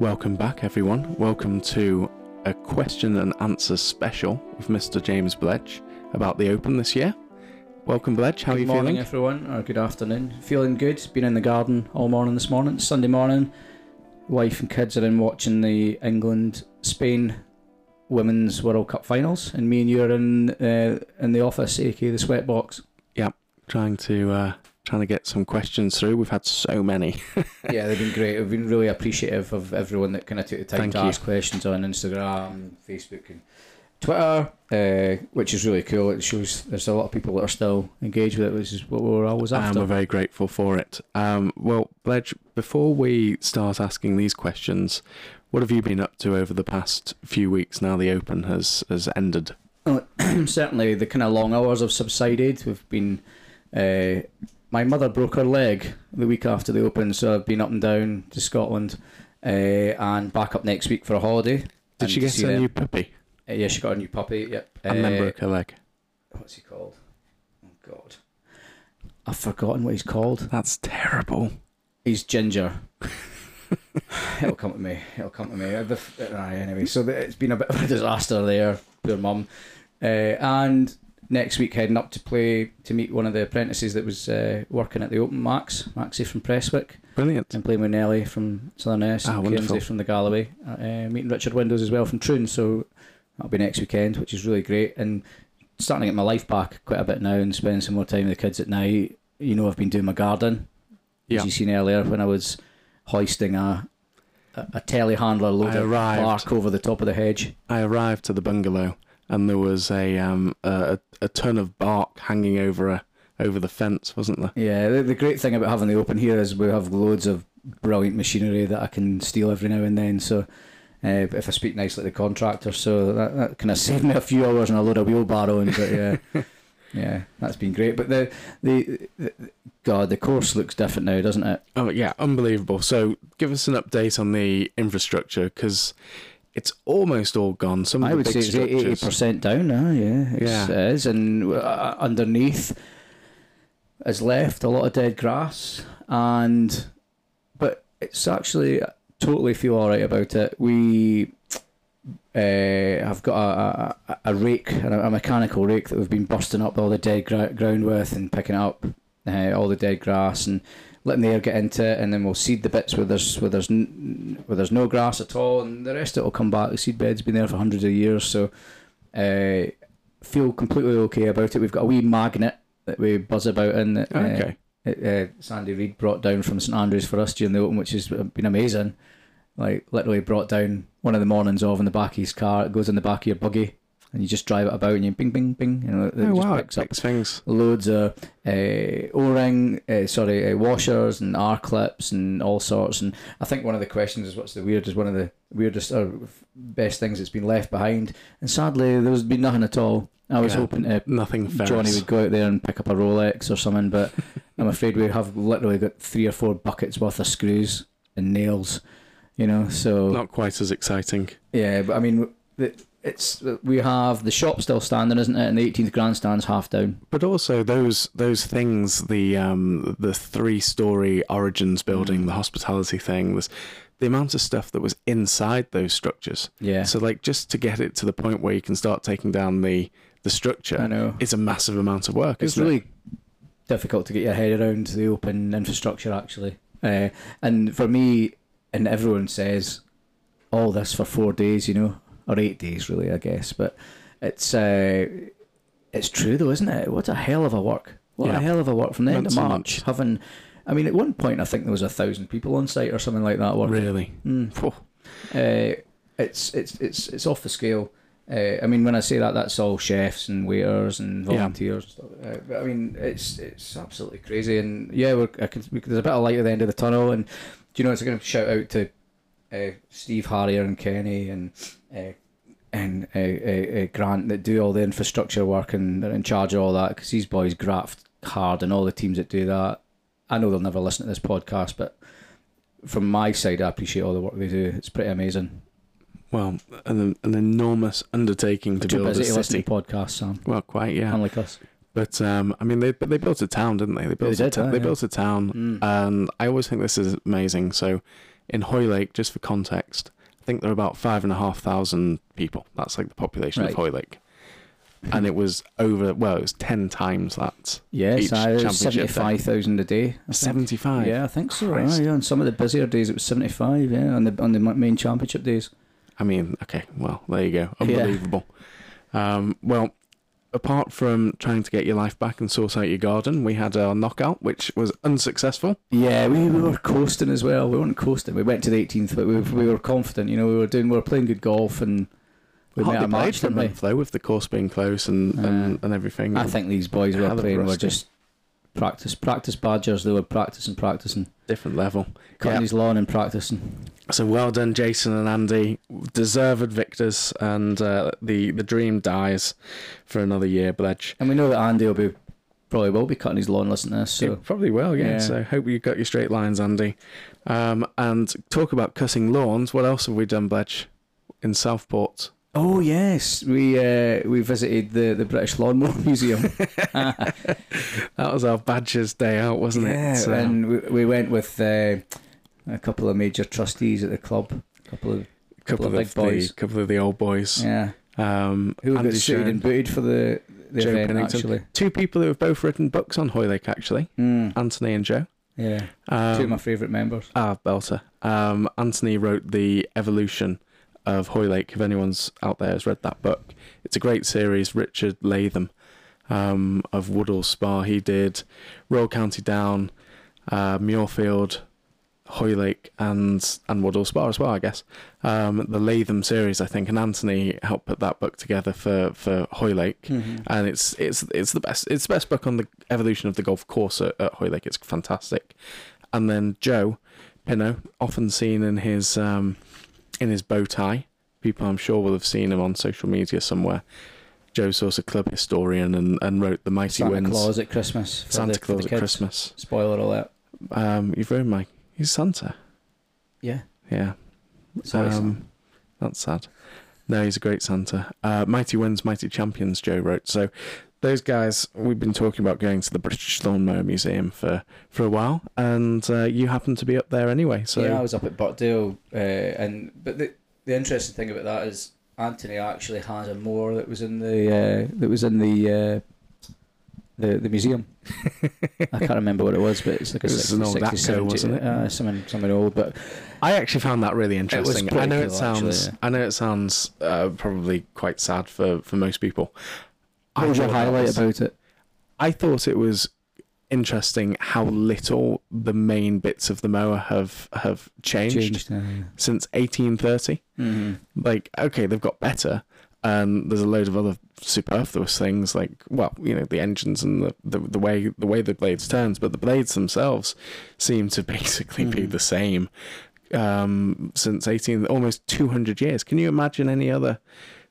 Welcome back, everyone. Welcome to a question and answer special with Mr. James Bledge about the Open this year. Welcome, Bledge. How are you feeling? Good morning, everyone, or good afternoon. Feeling good. Been in the garden all morning this morning. It's Sunday morning. Wife and kids are in watching the England-Spain Women's World Cup finals, and me and you are in the office, aka the sweatbox. Yeah, trying to get some questions through. We've had so many. Yeah, they've been great. We've been really appreciative of everyone that kind of took the time to ask questions on Instagram, Facebook and Twitter, which is really cool. It shows there's a lot of people that are still engaged with it, which is what we're always after. And we're very grateful for it. Well, Bledge, before we start asking these questions, what have you been up to over the past few weeks now the Open has ended? Well, certainly the kind of long hours have subsided. We've been... my mother broke her leg the week after the Open, so I've been up and down to Scotland and back up next week for a holiday. Did she get a new puppy? Yeah, she got a new puppy, yep. And then broke her leg. What's he called? Oh, God. I've forgotten what he's called. That's terrible. He's Ginger. It'll come to me. It'll come to me. Anyway, so it's been a bit of a disaster there. Poor mum. And next week heading up to meet one of the apprentices that was working at the Open, Maxie from Prestwick. Brilliant. And playing with Nelly from Southern Ness, and Kiernsey from the Galloway. Meeting Richard Windows as well from Troon, so that'll be next weekend, which is really great. And starting to get my life back quite a bit now and spending some more time with the kids at night. You know, I've been doing my garden, as you seen earlier, when I was hoisting a telehandler load of bark over the top of the hedge. I arrived to the bungalow and there was a ton of bark hanging over the fence, wasn't there? Yeah, the great thing about having the Open here is we have loads of brilliant machinery that I can steal every now and then, so... if I speak nicely to the contractor, so that kind of saved me a few hours and a load of wheelbarrowing. But yeah, yeah, that's been great. But the course looks different now, doesn't it? Oh yeah, unbelievable. So give us an update on the infrastructure because it's almost all gone. Some of the big structures. I would say it's 80% down now. Yeah, it is, and underneath is left a lot of dead grass, but it's actually. Totally feel all right about it. We have got a rake, a mechanical rake that we've been busting up all the dead ground with and picking up all the dead grass and letting the air get into it, and then we'll seed the bits where there's no grass at all, and the rest of it will come back. The seed bed's been there for hundreds of years, so feel completely okay about it. We've got a wee magnet that we buzz about in. Sandy Reed brought down from St Andrews for us during the Open, which has been amazing. Like, literally brought down one of the mornings in the back of his car. It goes in the back of your buggy and you just drive it about and you bing, bing, bing. You know, it picks up things. Loads of washers and R-clips and all sorts. And I think one of the questions is one of the weirdest or best things that's been left behind. And sadly, there's been nothing at all. I was hoping Johnny would go out there and pick up a Rolex or something, but I'm afraid we have literally got 3 or 4 buckets worth of screws and nails, you know, so... Not quite as exciting. Yeah, but I mean, we have the shop still standing, isn't it, and the 18th grandstand's half down. But also those things, the 3-storey Origins building, the hospitality thing, the amount of stuff that was inside those structures. Yeah. So, like, just to get it to the point where you can start taking down the structure is a massive amount of work. It's really difficult to get your head around the Open infrastructure, actually. And for me, and everyone says, all this for 4 days, you know, or 8 days, really, I guess. But it's true, though, isn't it? What a hell of a work. What a hell of a work from the end of March. I mean, at one point, I think there was 1,000 people on site or something like that. Working. Really? Mm. It's off the scale. I mean, when I say that, that's all chefs and waiters and volunteers and stuff. But I mean, it's absolutely crazy. And yeah, there's a bit of light at the end of the tunnel. And do you know, it's going to shout out to Steve Harrier and Kenny and Grant that do all the infrastructure work and they're in charge of all that because these boys graft hard and all the teams that do that. I know they'll never listen to this podcast, but from my side, I appreciate all the work they do. It's pretty amazing. Well, an enormous undertaking to build a city. Too busy to listen to podcasts, Sam. Well, quite, yeah. Unlike us. But, I mean, they built a town, didn't they? They built a town. And I always think this is amazing. So in Hoylake, just for context, I think there are about 5,500 people. That's like the population of Hoylake. And it was over, well, it was 10 times that. Yes, each championship 75,000 a day. 75? Yeah, I think so. Right? Yeah, on some of the busier days, it was 75, yeah, on the main championship days. I mean, okay, well, there you go. Unbelievable. Yeah. Well, apart from trying to get your life back and sort out your garden, we had our knockout, which was unsuccessful. Yeah, we were coasting as well. We weren't coasting. We went to the 18th, but we were confident. You know, we were playing good golf and... We hardly played for a month, though, with the course being close and everything. I think these boys were playing were just practice badgers. They were practising. Different level. Cutting his lawn and practising. So well done, Jason and Andy. Deserved victors, and the dream dies for another year, Bledge. And we know that Andy will probably be cutting his lawn listening to this. So. It probably will, yeah. So hope you got your straight lines, Andy. And talk about cutting lawns. What else have we done, Bledge, in Southport? Oh yes, we visited the British Lawnmower Museum. That was our Badgers Day out, wasn't it? So. And we went with a couple of major trustees at the club, a couple of big boys, a couple of the old boys. Yeah, who got suited and booted for the Joe event, Pino, actually. Two people who have both written books on Hoylake, actually, Anthony and Joe. Yeah, two of my favourite members. Belter. Anthony wrote The Evolution of Hoylake, if anyone's out there has read that book. It's a great series. Richard Latham of Woodhall Spa. He did Royal County Down, Muirfield, Hoylake and Woodhall Spa as well, I guess. The Lytham series, I think, and Anthony helped put that book together for Hoylake. Mm-hmm. And it's the best book on the evolution of the golf course at Hoylake. It's fantastic. And then Joe Pino, often seen in his bow tie. People, I'm sure, will have seen him on social media somewhere. Joe's also a club historian and wrote The Mighty Santa Wins. Santa Claus at Christmas. Santa Claus at Christmas. Spoiler alert. You've ruined my... He's Santa. Yeah. Yeah. Sorry, Santa. That's sad. No, he's a great Santa. Mighty Wins, Mighty Champions, Joe wrote. So those guys, we've been talking about going to the British Lawnmower Museum for a while, and you happened to be up there anyway. So yeah, I was up at Birkdale, but the interesting thing about that is Anthony actually has a mower that was in the museum. I can't remember what it was, but it's like a 67, wasn't it? Something old. But I actually found that really interesting. I know it sounds probably quite sad for most people. What was your highlight about it? I thought it was interesting how little the main bits of the mower have changed since 1830. Mm-hmm. Like, okay, they've got better. There's a load of other superfluous things, like, well, you know, the engines and the way the blades turns, but the blades themselves seem to basically be the same since almost 200 years. Can you imagine any other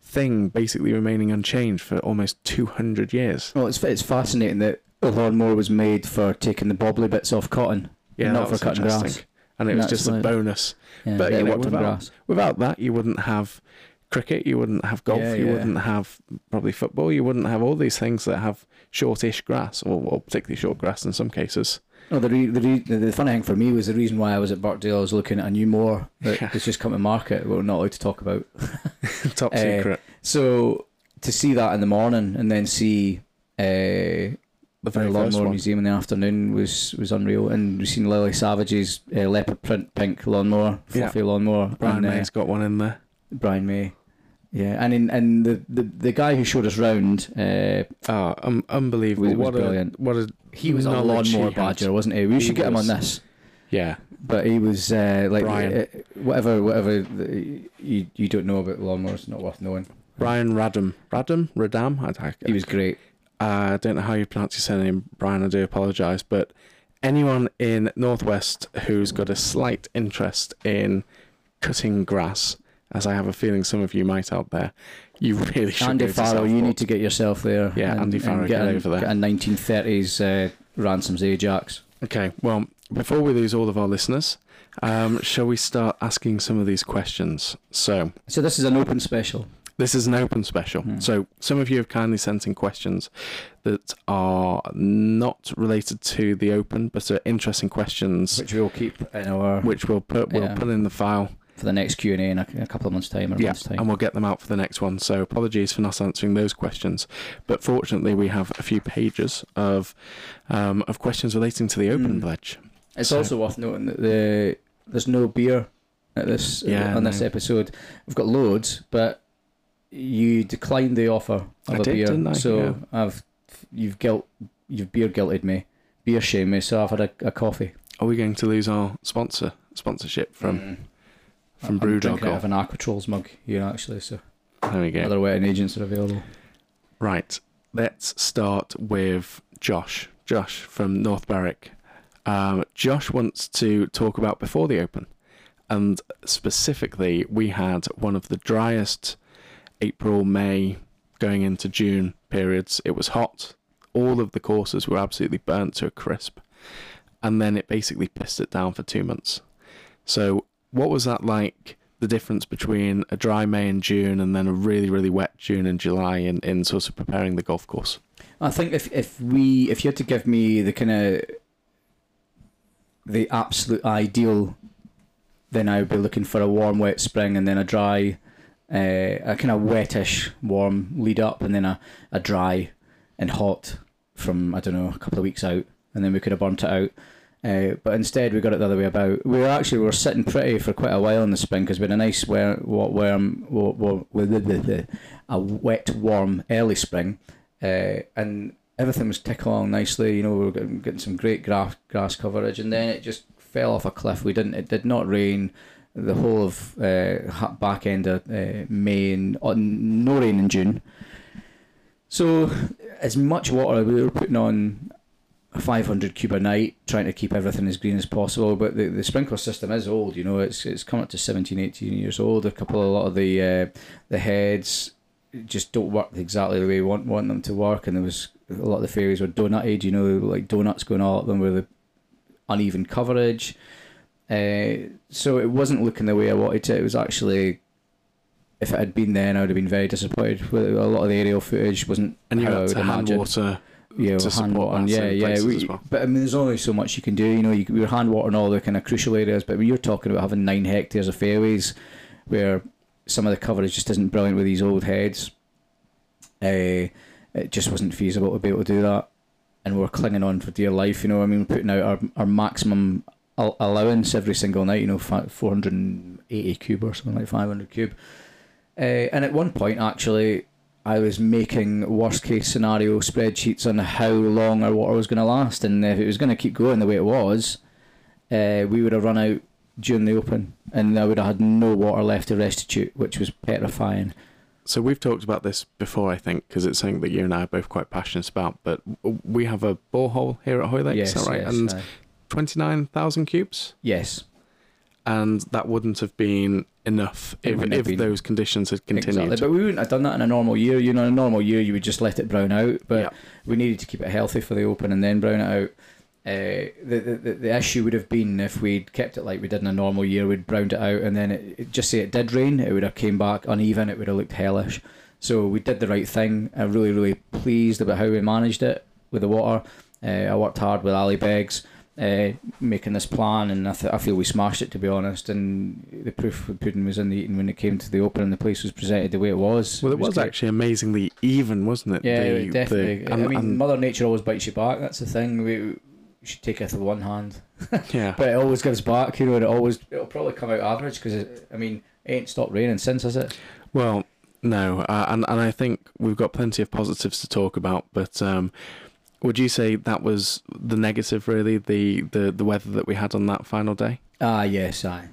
thing basically remaining unchanged for almost 200 years? Well, it's fascinating that the lawnmower was made for taking the bobbly bits off cotton, not for cutting grass. And it was just a bonus. Yeah, but you know, without that, you wouldn't have cricket, you wouldn't have golf, you wouldn't have probably football, you wouldn't have all these things that have shortish grass, or particularly short grass in some cases. No, the funny thing for me was the reason why I was at Birkdale. I was looking at a new mower that has just come to market. We're not allowed to talk about. Top secret. So to see that in the morning and then see the lawnmower museum in the afternoon was unreal. And we've seen Lily Savage's leopard print pink lawnmower, fluffy lawnmower. Brian May's got one in there. Brian May. Yeah, and the guy who showed us round, unbelievable! Was brilliant. He was a lawnmower badger, wasn't he? We should get him on this. Yeah, but he was like whatever you don't know about lawnmowers, not worth knowing. Brian Radam. He was great. I don't know how you pronounce your surname, Brian. I do apologise, but anyone in Northwest who's got a slight interest in cutting grass, as I have a feeling some of you might out there, you really should. Andy Farrell, you need to get yourself there. Yeah, Andy Farrell, get over there. Get a 1930s Ransom's Ajax. Okay, well, before we lose all of our listeners, shall we start asking some of these questions? So this is an open special. This is an open special. Mm. So some of you have kindly sent in questions that are not related to the open, but are interesting questions. Which we'll keep in our... Which we'll put in the file. For the next Q&A in a couple of months' time. Or yeah, month's time. And we'll get them out for the next one. So apologies for not answering those questions. But fortunately, we have a few pages of questions relating to the open, Bledge. It's also worth noting that there's no beer at this on this episode. We've got loads, but... You declined the offer of a beer, didn't I? So yeah. You've beer guilted me, beer shamed me. So I've had a coffee. Are we going to lose our sponsorship from BrewDog? I have an Aqua Trolls mug here actually. So there we go. Other wetting agents are available. Right, let's start with Josh. Josh from North Berwick. Josh wants to talk about before the Open, and specifically we had one of the driest April, May, going into June periods. It was hot. All of the courses were absolutely burnt to a crisp. And then it basically pissed it down for 2 months. So what was that like, the difference between a dry May and June and then a really, really wet June and July in sort of preparing the golf course? I think if you had to give me the absolute ideal, then I would be looking for a warm, wet spring and then a dry... a kind of wettish, warm lead up, and then a dry and hot from, I don't know, a couple of weeks out, and then we could have burnt it out. But instead, we got it the other way about. We were sitting pretty for quite a while in the spring because we had a nice, wet, warm early spring, and everything was ticking along nicely. You know, we were getting some great grass coverage, and then it just fell off a cliff. It did not rain. The whole of back end of May and no rain in June. So as much water, we were putting on 500 cube a night, trying to keep everything as green as possible. But the sprinkler system is old, you know. It's come up to 17, 18 years old. A lot of the heads just don't work exactly the way we want them to work. And there was a lot of the fairways were donutted, you know, like donuts going all up them with the uneven coverage. So it wasn't looking the way I wanted to. It was actually, if it had been then, I would have been very disappointed. A lot of the aerial footage wasn't and you how I would imagine. Water, yeah, to hand water, yeah. Well. But I mean, there's only so much you can do. You know, we were hand watering all the kind of crucial areas, but when you're talking about having 9 hectares of fairways, where some of the coverage just isn't brilliant with these old heads, it just wasn't feasible to be able to do that. And we were clinging on for dear life. You know, I mean, we're putting out our maximum allowance every single night, you know, 480 cube or something, like 500 cube. And at one point, actually, I was making worst case scenario spreadsheets on how long our water was going to last, and if it was going to keep going the way it was, we would have run out during the Open, and I would have had no water left to restitute, which was petrifying. So we've talked about this before, I think, because it's something that you and I are both quite passionate about, but we have a borehole here at Hoylake, yes, is that right? Yes, and 29,000 cubes? Yes. And that wouldn't have been enough if those conditions had continued. Exactly. But we wouldn't have done that in a normal year. You know, in a normal year, you would just let it brown out. But we needed to keep it healthy for the Open and then brown it out. The issue would have been if we'd kept it like we did in a normal year, we'd browned it out, and then just say it did rain, it would have came back uneven, it would have looked hellish. So we did the right thing. I'm really, really pleased about how we managed it with the water. I worked hard with Ali Beggs. Making this plan, and I feel we smashed it, to be honest, and the proof of the pudding was in the eating when it came to the Open and the place was presented the way it was. Well, it was actually amazingly even, wasn't it? Yeah, definitely. Mother Nature always bites you back, that's the thing. We should take it with one hand. Yeah. But it always gives back, you know, and it'll probably come out average because, I mean, it ain't stopped raining since, has it? Well, no, and I think we've got plenty of positives to talk about, but... Would you say that was the negative, really, the weather that we had on that final day? Yes. There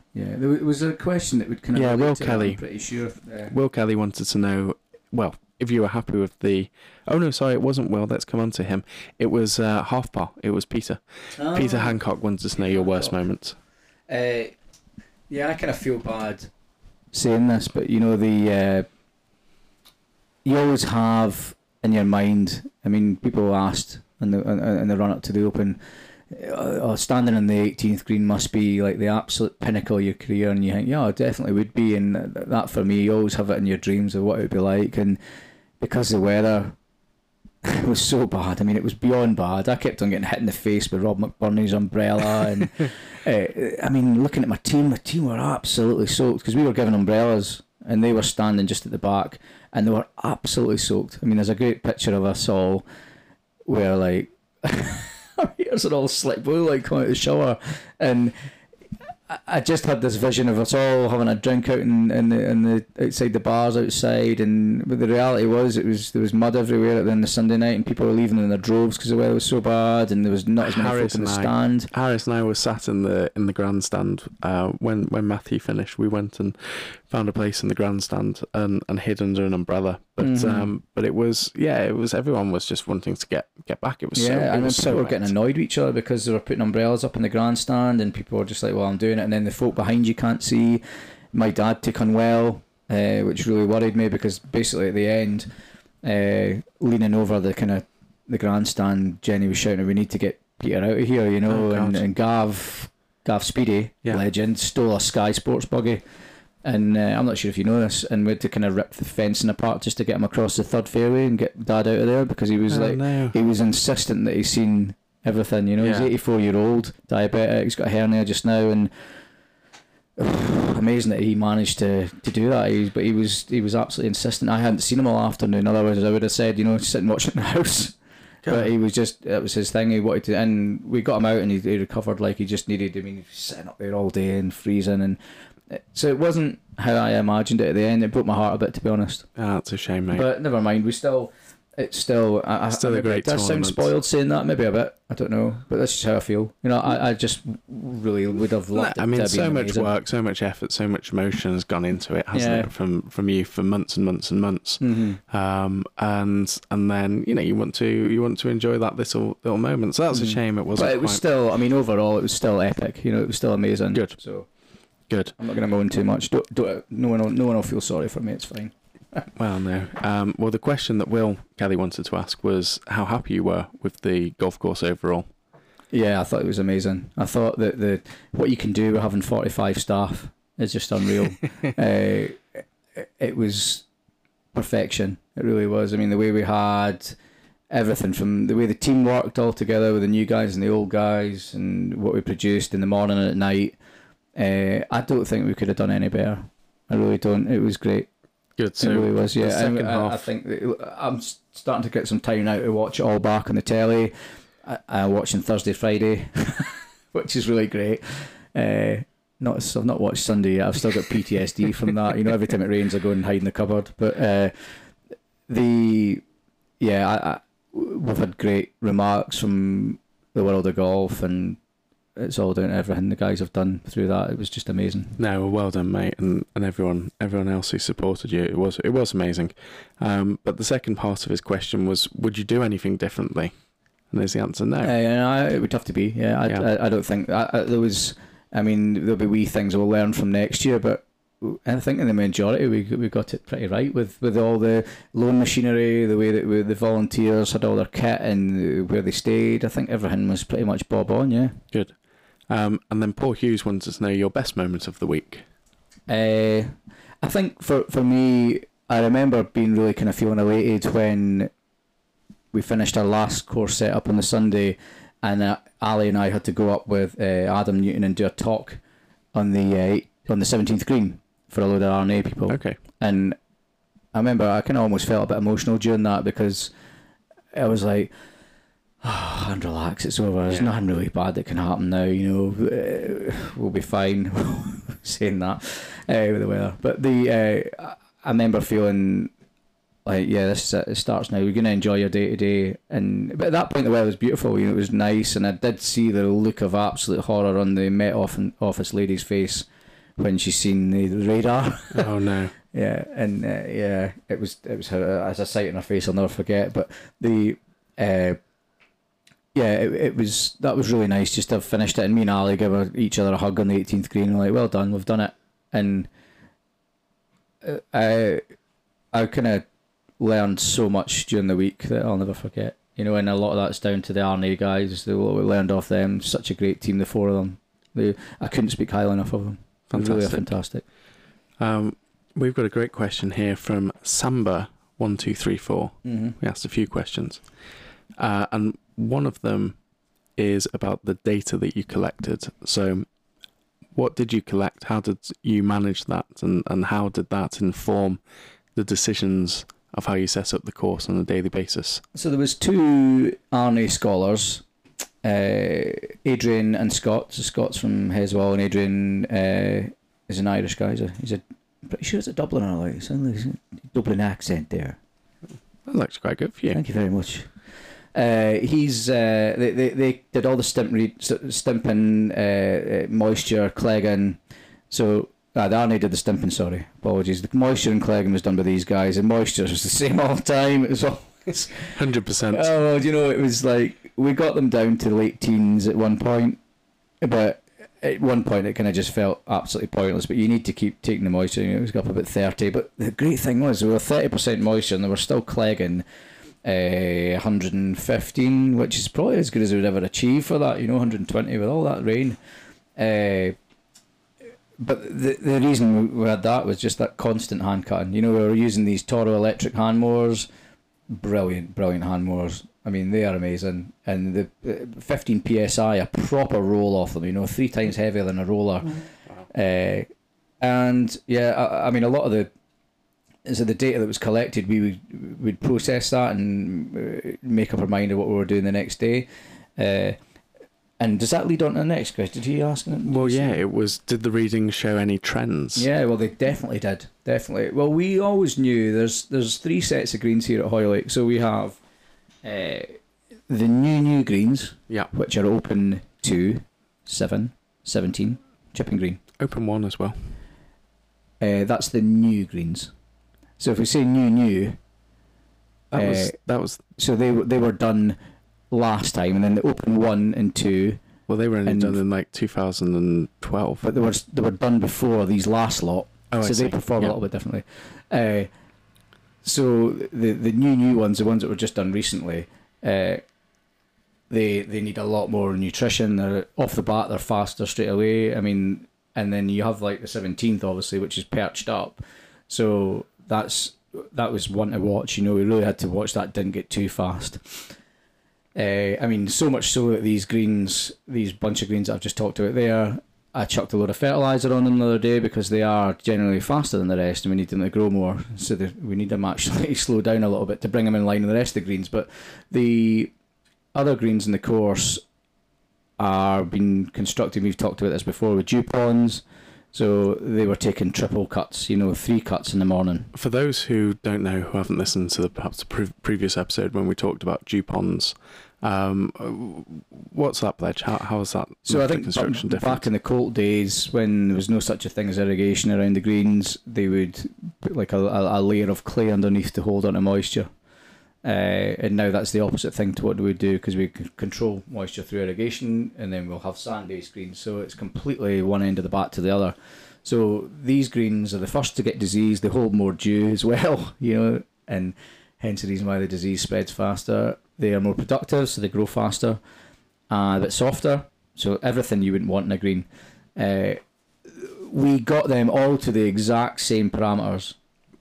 was a question that would kind of... Yeah, Will Kelly. I'm pretty sure. Will Kelly wanted to know, well, if you were happy with the... Oh, no, sorry, it wasn't Will. Let's come on to him. It was half par. It was Peter. Oh. Peter Hancock wanted to know your worst moment. I kind of feel bad saying this, but, you know, you always have... in your mind, I mean, people asked in the run up to the Open, standing in the 18th green must be like the absolute pinnacle of your career, and you think, yeah, it definitely would be. And that for me, you always have it in your dreams of what it would be like. And because the weather was so bad, I mean, it was beyond bad. I kept on getting hit in the face with Rob McBurney's umbrella, and I mean, looking at my team were absolutely soaked because we were given umbrellas and they were standing just at the back, and they were absolutely soaked. I mean, there's a great picture of us all where like. Our ears are all slick blue, like coming out of the shower, and I just had this vision of us all having a drink out in the outside the bars outside, and but the reality was there was mud everywhere at the end of Sunday night, and people were leaving in their droves because the weather was so bad, and there was not as many folk in the stand. Harris and I were sat in the grandstand when Matthew finished. We went and found a place in the grandstand and hid under an umbrella. But but it was, yeah, it was, everyone was just wanting to get back. It was, yeah, so, I remember people were getting annoyed with each other because they were putting umbrellas up in the grandstand, and people were just like, well, I'm doing it, and then the folk behind you can't see. My dad took unwell, which really worried me, because basically at the end, leaning over the kind of the grandstand, Jenny was shouting, we need to get Peter out of here, you know. And Gav Speedy, yeah, legend, stole a Sky Sports buggy. And I'm not sure if you know this, and we had to kind of rip the fencing apart just to get him across the third fairway and get Dad out of there, because he was he was insistent that he's seen everything, you know. Yeah. He's 84-year-old, diabetic, he's got a hernia just now, and amazing that he managed to do that. But he was absolutely insistent. I hadn't seen him all afternoon, otherwise I would have said, you know, sit and watch it in the house. Yeah. But he was just, that was his thing, he wanted to, and we got him out, and he recovered like he just needed. I mean, he was sitting up there all day and freezing, and so it wasn't how I imagined it at the end. It broke my heart a bit, to be honest. Ah, that's a shame, mate. But never mind. It's still a great tournament. Does sound spoiled saying that, maybe a bit. I don't know, but that's just how I feel. You know, I just really would have loved. I mean, so much work, so much effort, so much emotion has gone into it, hasn't it? From you for months and months and months. Mm-hmm. And then, you know, you want to enjoy that little moment. So that's a shame it wasn't. But it was still. I mean, overall, it was still epic. You know, it was still amazing. Good. So. Good. I'm not going to moan too much. No one will feel sorry for me. It's fine. Well, no. Well, the question that Will Kelly wanted to ask was how happy you were with the golf course overall. Yeah, I thought it was amazing. I thought that what you can do with having 45 staff is just unreal. It was perfection. It really was. I mean, the way we had everything, from the way the team worked all together with the new guys and the old guys, and what we produced in the morning and at night. I don't think we could have done any better. I really don't. It was great. Good. So it really was. Yeah. I think I'm starting to get some time now to watch it all back on the telly. I'm watching Thursday, Friday, which is really great. I've not watched Sunday yet. I've still got PTSD from that. You know, every time it rains, I go and hide in the cupboard. But we've had great remarks from the world of golf, and it's all down to everything the guys have done through that. It was just amazing. No, well done, mate, and everyone else who supported you. It was amazing. But the second part of his question was, would you do anything differently? And there's the answer, no. It would have to be. Yeah, I don't think there was. I mean, there'll be wee things we'll learn from next year, but I think in the majority we got it pretty right with all the loan machinery, the way that the volunteers had all their kit and where they stayed. I think everything was pretty much bob on. Yeah, good. And then Paul Hughes wanted to know your best moment of the week. I think for me, I remember being really kind of feeling elated when we finished our last course set up on the Sunday, and Ali and I had to go up with Adam Newton and do a talk on the 17th green for a load of RNA people. Okay. And I remember I kind of almost felt a bit emotional during that, because I was like, oh, and relax, it's over. There's nothing really bad that can happen now, you know. We'll be fine. Saying that with the weather, but I remember feeling like, yeah, this is it. It starts now. We're gonna enjoy your day to day. And but at that point, the weather was beautiful. You know, it was nice, and I did see the look of absolute horror on the Met Office lady's face when she seen the radar. Oh no. Yeah, and it was her, as a sight on her face I'll never forget. But the. Yeah, that was really nice just to have finished it, and me and Ali gave each other a hug on the 18th green, and we're like, well done, we've done it. And I kind of learned so much during the week that I'll never forget. you know, and a lot of that's down to the Arnie guys. They learned off them. Such a great team, the four of them. I couldn't speak highly enough of them. Fantastic. Really fantastic. We've got a great question here from Samba1234. Mm-hmm. We asked a few questions. And one of them is about the data that you collected. So what did you collect? How did you manage that? And how did that inform the decisions of how you set up the course on a daily basis? So there was two Arnie scholars, Adrian and Scott. So Scott's from Heswell, and Adrian is an Irish guy. He's I'm pretty sure it's a Dubliner, like. It sounds like a Dublin accent there. That looks quite good for you. Thank you very much. They did all the stimping, moisture, clegging. So the Arnie did the stimping. Sorry, apologies. The moisture and clegging was done by these guys, and moisture was the same all the time. It was always 100%. Oh, well, you know, it was like we got them down to late teens at one point, but at one point it kind of just felt absolutely pointless. But you need to keep taking the moisture. You know, it was up about 30. But the great thing was we were 30% moisture, and they were still clegging 115, which is probably as good as we would ever achieve for that, you know, 120 with all that rain. But the reason we had that was just that constant hand cutting. You know, we were using these Toro electric hand mowers. Brilliant, brilliant hand mowers. I mean, they are amazing. And the 15 PSI, a proper roll off them, you know, 3 times heavier than a roller. Wow. And, yeah, I mean, a lot of the... So the data that was collected, we would process that and make up our mind of what we were doing the next day. And does that lead on to the next question? Did he ask? Well, yeah, it was, did the readings show any trends? Yeah, well, they definitely did. Definitely. Well, we always knew there's 3 sets of greens here at Hoylake. So we have the new greens, yeah, which are open 2, 7, 17, chipping green. Open 1 as well. That's the new greens. So if we say new, that was so they were done last time, and then the open 1 and 2. Well, they were only done in like 2012. But they were done before these last lot, so they perform a little bit differently. So the new ones, the ones that were just done recently, they need a lot more nutrition. They're off the bat, they're faster straight away. I mean, and then you have like the 17th, obviously, which is perched up, so. That was one to watch, you know. We really had to watch that didn't get too fast. I mean, so much so that these bunch of greens that I've just talked about there, I chucked a load of fertiliser on them the other day because they are generally faster than the rest, and we need them to grow more. So we need them actually to slow down a little bit to bring them in line with the rest of the greens. But the other greens in the course are being constructed. We've talked about this before with dew ponds. So they were taking triple cuts, you know, 3 cuts in the morning. For those who don't know, who haven't listened to the previous episode when we talked about dew ponds, what's that, Bledge? How is that? So I think construction back in the Colt days, when there was no such a thing as irrigation around the greens, they would put like a layer of clay underneath to hold onto moisture. And now that's the opposite thing to what we do, because we control moisture through irrigation, and then we'll have sand-based greens. So it's completely one end of the bat to the other. So these greens are the first to get disease. They hold more dew as well, you know, and hence the reason why the disease spreads faster. They are more productive, so they grow faster, a bit softer. So everything you wouldn't want in a green. We got them all to the exact same parameters.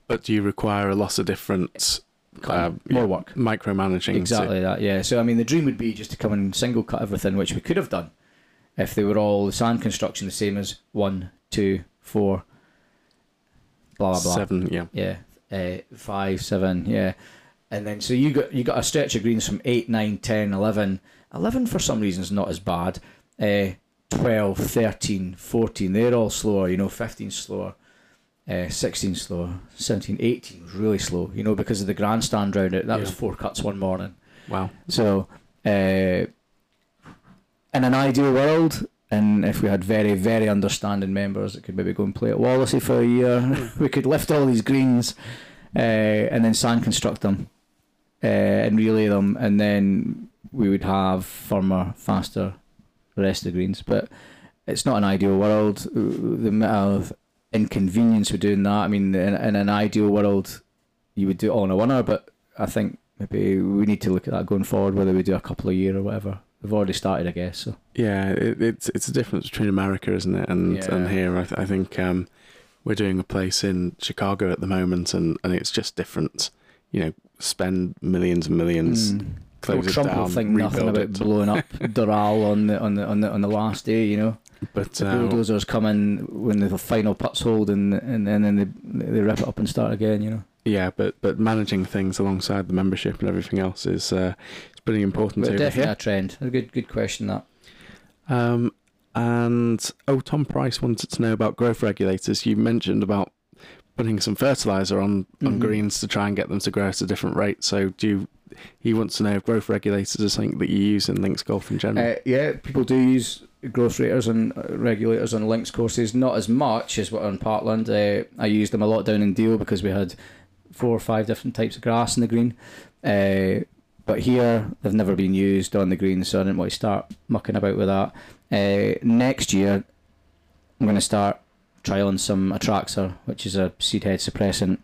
But do you require a lot of different... more work, micromanaging, exactly that. Yeah, so I mean, the dream would be just to come and single cut everything, which we could have done if they were all the sand construction the same as 1, 2, 4, blah blah blah, 7, yeah, 5, 7, yeah, and then so you got a stretch of greens from 8, 9, 10, 11. 11 for some reason is not as bad. 12, 13, 14, they're all slower, you know. 15 slower. 16 slow, 17, 18 was really slow, you know, because of the grandstand round it. That was 4 cuts one morning. Wow. So, in an ideal world, and if we had very, very understanding members that could maybe go and play at Wallasey for a year, we could lift all these greens and then sand construct them and relay them, and then we would have firmer, faster, the rest of the greens. But it's not an ideal world. The amount of inconvenience with doing that. I mean, in an ideal world, you would do it all in a winner, but I think maybe we need to look at that going forward, whether we do a couple a year or whatever. We've already started, I guess. So. Yeah, it's the difference between America, isn't it, and here. I think we're doing a place in Chicago at the moment, and it's just different. You know, spend millions and millions. Mm. Well, Trump will think nothing about blowing up Doral on the last day, you know. But the bulldozers come in when the final putts hold, and then they rip it up and start again, you know. Yeah, but managing things alongside the membership and everything else is it's pretty important. But definitely here. A trend. A good question that. Tom Price wanted to know about growth regulators. You mentioned about putting some fertilizer on greens to try and get them to grow at a different rate. So he wants to know if growth regulators are something that you use in links golf in general. Yeah, people do use growth raters and regulators on links courses, not as much as what on Parkland. I used them a lot down in Deal because we had 4 or 5 different types of grass in the green. But here, they've never been used on the green, so I didn't want to start mucking about with that. Next year, I'm going to start trialling some Atraxor, which is a seed head suppressant,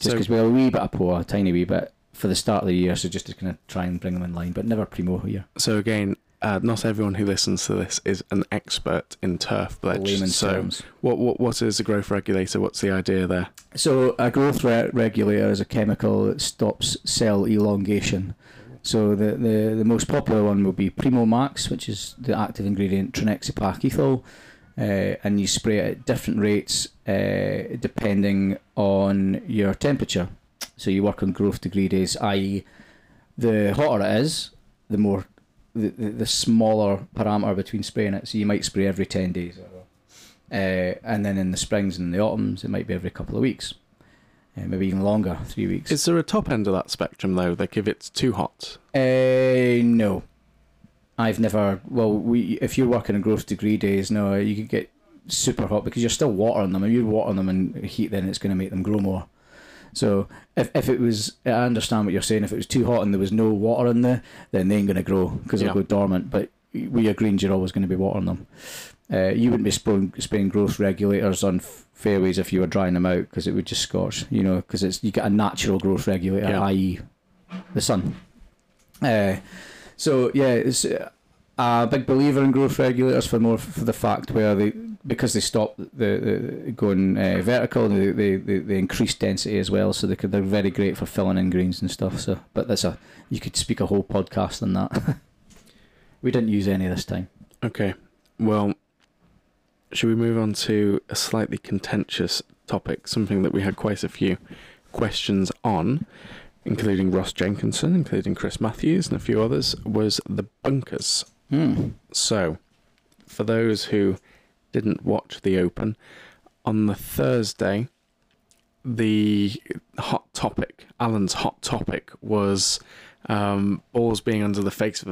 just because we're a wee bit of POA, a tiny wee bit, for the start of the year, so just to kind of try and bring them in line, but never primo here. So again, not everyone who listens to this is an expert in turf, Bledge. So what is a growth regulator? What's the idea there? So a growth regulator is a chemical that stops cell elongation. So the most popular one would be Primo Max, which is the active ingredient trinexipacethyl, and you spray it at different rates depending on your temperature. So you work on growth degree days, i.e. the hotter it is, the more... The smaller parameter between spraying it, so you might spray every 10 days, and then in the springs and the autumns it might be every couple of weeks, maybe even longer, 3 weeks. Is there a top end of that spectrum though, like if it's too hot? No, I've never. Well, if you're working on growth degree days, no, you could get super hot because you're still watering them. If you're watering them in heat, then it's going to make them grow more. So if it was, I understand what you're saying, if it was too hot and there was no water in there, then they ain't going to grow because they'll go dormant. But with your greens, you're always going to be watering them. You wouldn't be spraying growth regulators on fairways if you were drying them out because it would just scorch, you know, because you get a natural growth regulator, i.e. the sun. So, yeah, it's a big believer in growth regulators for the fact where they... Because they stop the going vertical, they increase density as well, so they're very great for filling in greens and stuff. So, but you could speak a whole podcast on that. We didn't use any this time. Okay, well, should we move on to a slightly contentious topic? Something that we had quite a few questions on, including Ross Jenkinson, including Chris Matthews, and a few others. Was the bunkers? So, for those who didn't watch the Open on the Thursday, the hot topic, Alan's hot topic, was balls being under the face of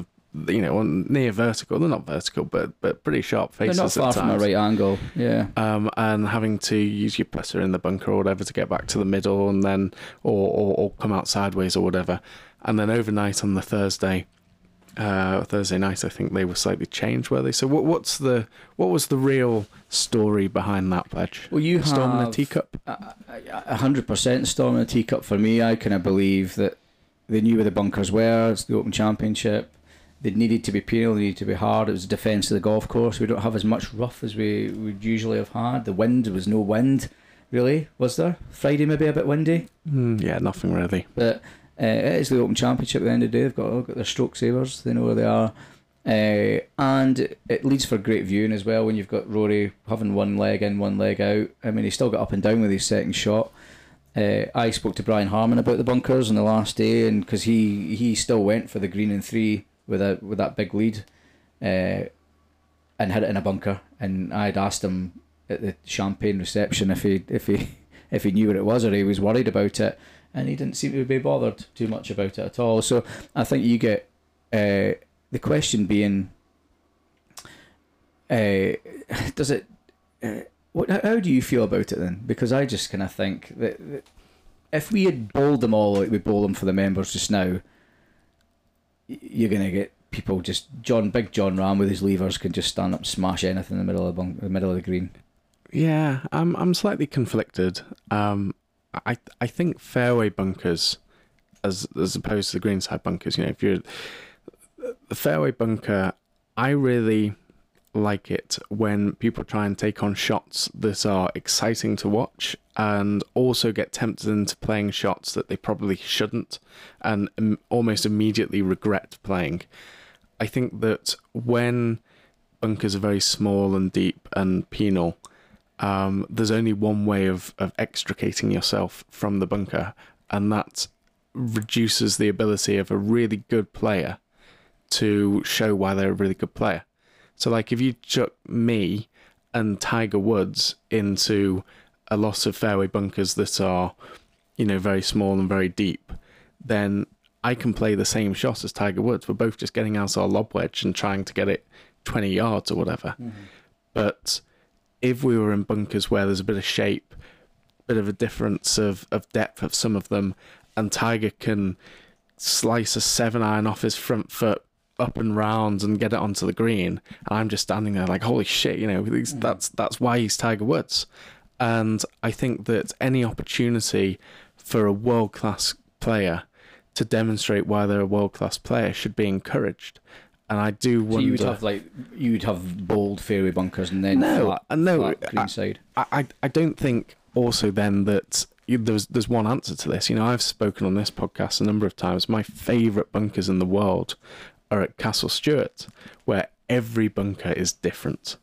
a, you know, near vertical. They're not vertical, but pretty sharp faces. They're not far from a right angle, yeah. And having to use your putter in the bunker or whatever to get back to the middle, and then or come out sideways or whatever. And then overnight on the Thursday night, I think they were slightly changed, were they? So what was the real story behind that, Pledge? Well, you storm in a teacup. 100% storm in a teacup for me. I kind of believe that they knew where the bunkers were. It's the Open Championship. They needed to be penal. They needed to be hard. It was the defence of the golf course. We don't have as much rough as we would usually have had. The wind, there was no wind, really, was there? Friday maybe a bit windy. Yeah, nothing really. But it is the Open Championship at the end of the day. They've got their stroke savers. They know where they are. And it leads for great viewing as well when you've got Rory having one leg in, one leg out. I mean, he still got up and down with his second shot. I spoke to Brian Harmon about the bunkers on the last day, and because he still went for the green in three with that big lead and hit it in a bunker. And I'd asked him at the champagne reception if he knew what it was or he was worried about it. And he didn't seem to be bothered too much about it at all. So I think you get the question being, does it? How do you feel about it then? Because I just kind of think that if we had bowled them all like we bowl them for the members just now, you're going to get people just Big John Ram with his levers can just stand up and smash anything in the middle of the middle of the green. Yeah, I'm slightly conflicted. I think fairway bunkers as opposed to the greenside bunkers. You know, if you're the fairway bunker, I really like it when people try and take on shots that are exciting to watch and also get tempted into playing shots that they probably shouldn't and almost immediately regret playing. I think that when bunkers are very small and deep and penal, there's only one way of extricating yourself from the bunker, and that reduces the ability of a really good player to show why they're a really good player. So, like, if you chuck me and Tiger Woods into a lot of fairway bunkers that are, you know, very small and very deep, then I can play the same shot as Tiger Woods. We're both just getting out our lob wedge and trying to get it 20 yards or whatever. Mm-hmm. But if we were in bunkers where there's a bit of shape, a bit of a difference of depth of some of them, and Tiger can slice a 7-iron off his front foot up and round and get it onto the green, and I'm just standing there like, holy shit, you know, that's why he's Tiger Woods. And I think that any opportunity for a world-class player to demonstrate why they're a world-class player should be encouraged. And I do wonder. So you'd have bold fairway bunkers and then flat greenside. I don't think also then that there's one answer to this. You know, I've spoken on this podcast a number of times. My favourite bunkers in the world are at Castle Stewart, where every bunker is different.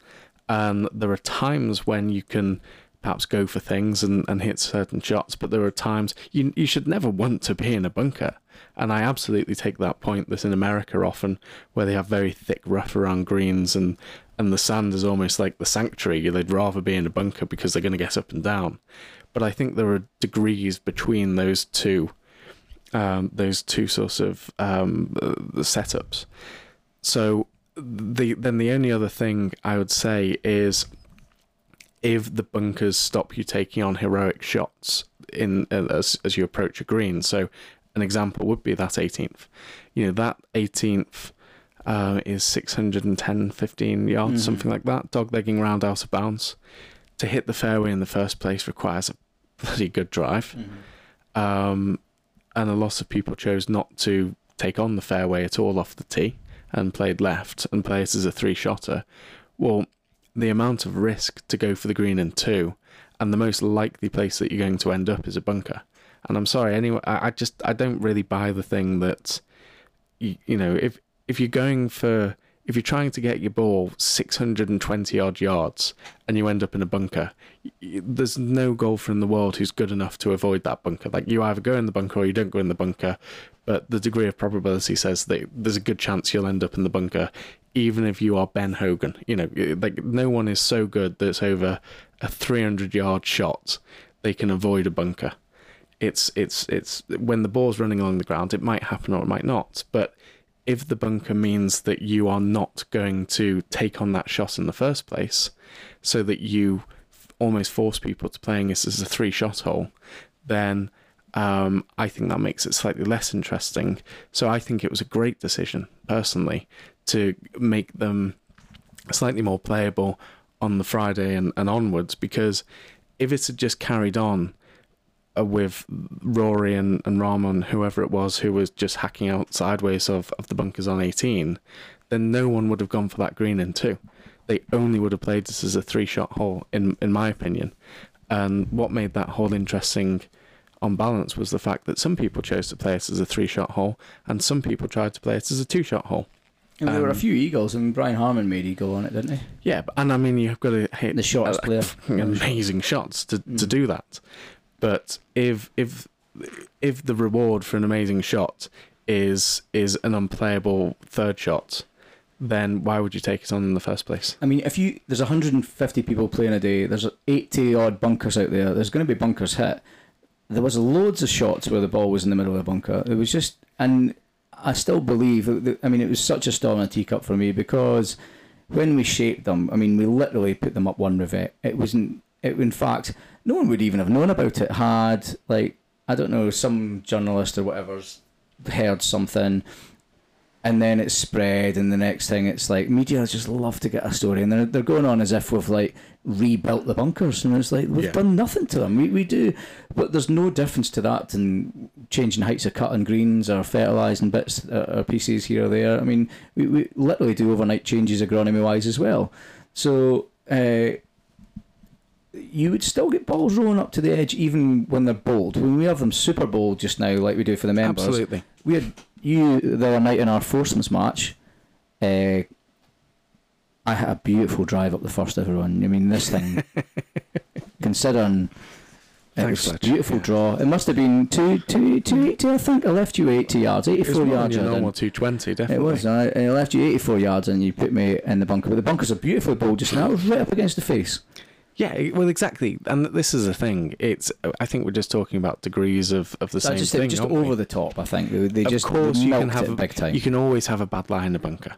There are times when you can perhaps go for things and hit certain shots, but there are times you should never want to be in a bunker. And I absolutely take that point that in America often, where they have very thick rough around greens and the sand is almost like the sanctuary, they'd rather be in a bunker because they're going to get up and down. But I think there are degrees between those two sorts of setups. So the only other thing I would say is, if the bunkers stop you taking on heroic shots in as you approach a green, so an example would be that 18th. You know, that 18th is 615 yards, something like that. Doglegging round out of bounds to hit the fairway in the first place requires a bloody good drive. Mm-hmm. And a lot of people chose not to take on the fairway at all off the tee and played left and played it as a three-shotter. Well, the amount of risk to go for the green in two, and the most likely place that you're going to end up is a bunker. And I'm sorry, anyway, I don't really buy the thing that, you know, if you're trying to get your ball 620 odd yards and you end up in a bunker, there's no golfer in the world who's good enough to avoid that bunker. Like, you either go in the bunker or you don't go in the bunker, but the degree of probability says that there's a good chance you'll end up in the bunker, even if you are Ben Hogan. You know, like, no one is so good that it's over a 300 yard shot they can avoid a bunker. It's when the ball's running along the ground, it might happen or it might not, but if the bunker means that you are not going to take on that shot in the first place, so that you almost force people to playing this as a three-shot hole, then I think that makes it slightly less interesting. So I think it was a great decision, personally, to make them slightly more playable on the Friday and onwards, because if it had just carried on with Rory and Rahman, whoever it was, who was just hacking out sideways of the bunkers on 18, then no one would have gone for that green in two. They only would have played this as a three-shot hole, in my opinion. And what made that hole interesting on balance was the fact that some people chose to play it as a three-shot hole and some people tried to play it as a two-shot hole. And there were a few eagles, and Brian Harmon made eagle on it, didn't he? Yeah, and I mean, you've got to hit the shots player. Amazing shots to do that. But if the reward for an amazing shot is an unplayable third shot, then why would you take it on in the first place? I mean, there's 150 people playing a day, there's 80 odd bunkers out there, there's going to be bunkers hit. There was loads of shots where the ball was in the middle of the bunker. It was just, and I still believe, I mean, it was such a storm in a teacup for me, because when we shaped them, I mean, we literally put them up one rivet. It wasn't. In fact, no one would even have known about it had, like, I don't know, some journalist or whatever's heard something And then it spread, and the next thing it's like, media just love to get a story, and they're going on as if we've like rebuilt the bunkers, and it's like, we've done nothing to them. We do, but there's no difference to that than changing heights of cutting greens or fertilising bits or pieces here or there. I mean, we literally do overnight changes agronomy-wise as well. So you would still get balls rolling up to the edge even when they're bold. When we have them super bold just now, like we do for the members. Absolutely. We had... You, the other night in our foursomes match, I had a beautiful drive up the first ever one. I mean, this thing, considering it was a beautiful draw. It must have been 280, I think. I left you 80 yards, 84 yards. It was your normal 220, definitely. It was. I left you 84 yards and you put me in the bunker. But the bunkers are beautifully bold just now. It was right up against the face. Yeah, well, exactly, and this is the thing. It's I think we're just talking about degrees of the same thing. Just over the top, I think. They just melt it big time. You can always have a bad lie in the bunker.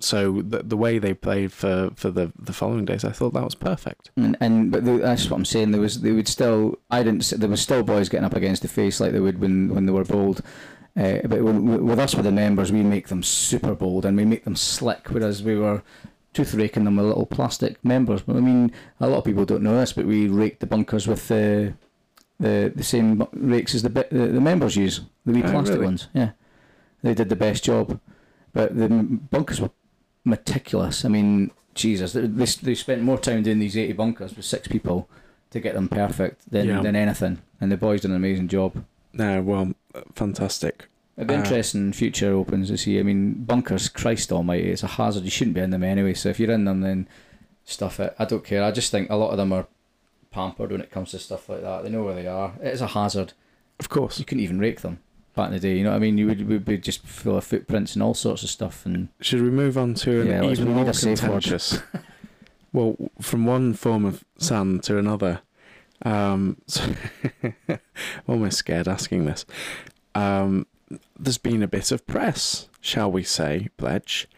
So the way they played for the following days, I thought that was perfect. But that's what I'm saying. There was still boys getting up against the face like they would when they were bold. But with us, with the members, we make them super bold and we make them slick, whereas we were tooth raking them with little plastic members. I mean, a lot of people don't know this, but we rake the bunkers with the same rakes as the members use, the wee plastic ones. Yeah, they did the best job, but the bunkers were meticulous. I mean, Jesus, they spent more time doing these 80 bunkers with 6 people to get them perfect than anything, and the boys did an amazing job. No, well, fantastic. It'd be interesting future opens to see. I mean, bunkers, Christ almighty, it's a hazard. You shouldn't be in them anyway, so if you're in them, then stuff it. I don't care. I just think a lot of them are pampered when it comes to stuff like that. They know where they are. It's a hazard. Of course. You couldn't even rake them back in the day, you know what I mean? You would be just full of footprints and all sorts of stuff. And should we move on to an even more contentious? Well, from one form of sand to another. I'm almost scared asking this. There's been a bit of press, shall we say, Bledge,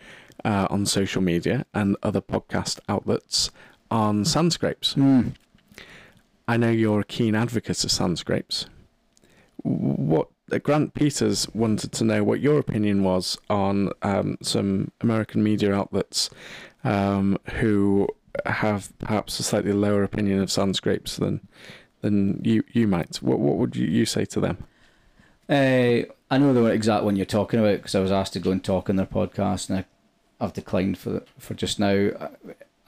on social media and other podcast outlets on sand scrapes. Mm. I know you're a keen advocate of sand scrapes. Grant Peters wanted to know what your opinion was on some American media outlets who have perhaps a slightly lower opinion of sand scrapes than you might. What would you say to them? I know the exact one you're talking about because I was asked to go and talk on their podcast, and I've declined for just now.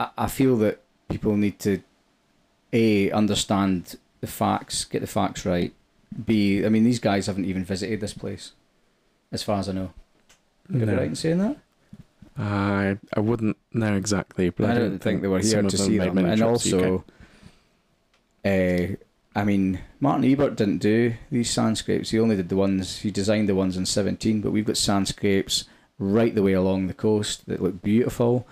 I feel that people need to understand the facts, get the facts right. B, I mean, these guys haven't even visited this place, as far as I know. Would I be right in saying that? I wouldn't know exactly, but I don't think they were here to see them. And also, I mean, Martin Ebert didn't do these sand scrapes. He only did the ones, he designed the ones in 17, but we've got sand scrapes right the way along the coast that look beautiful.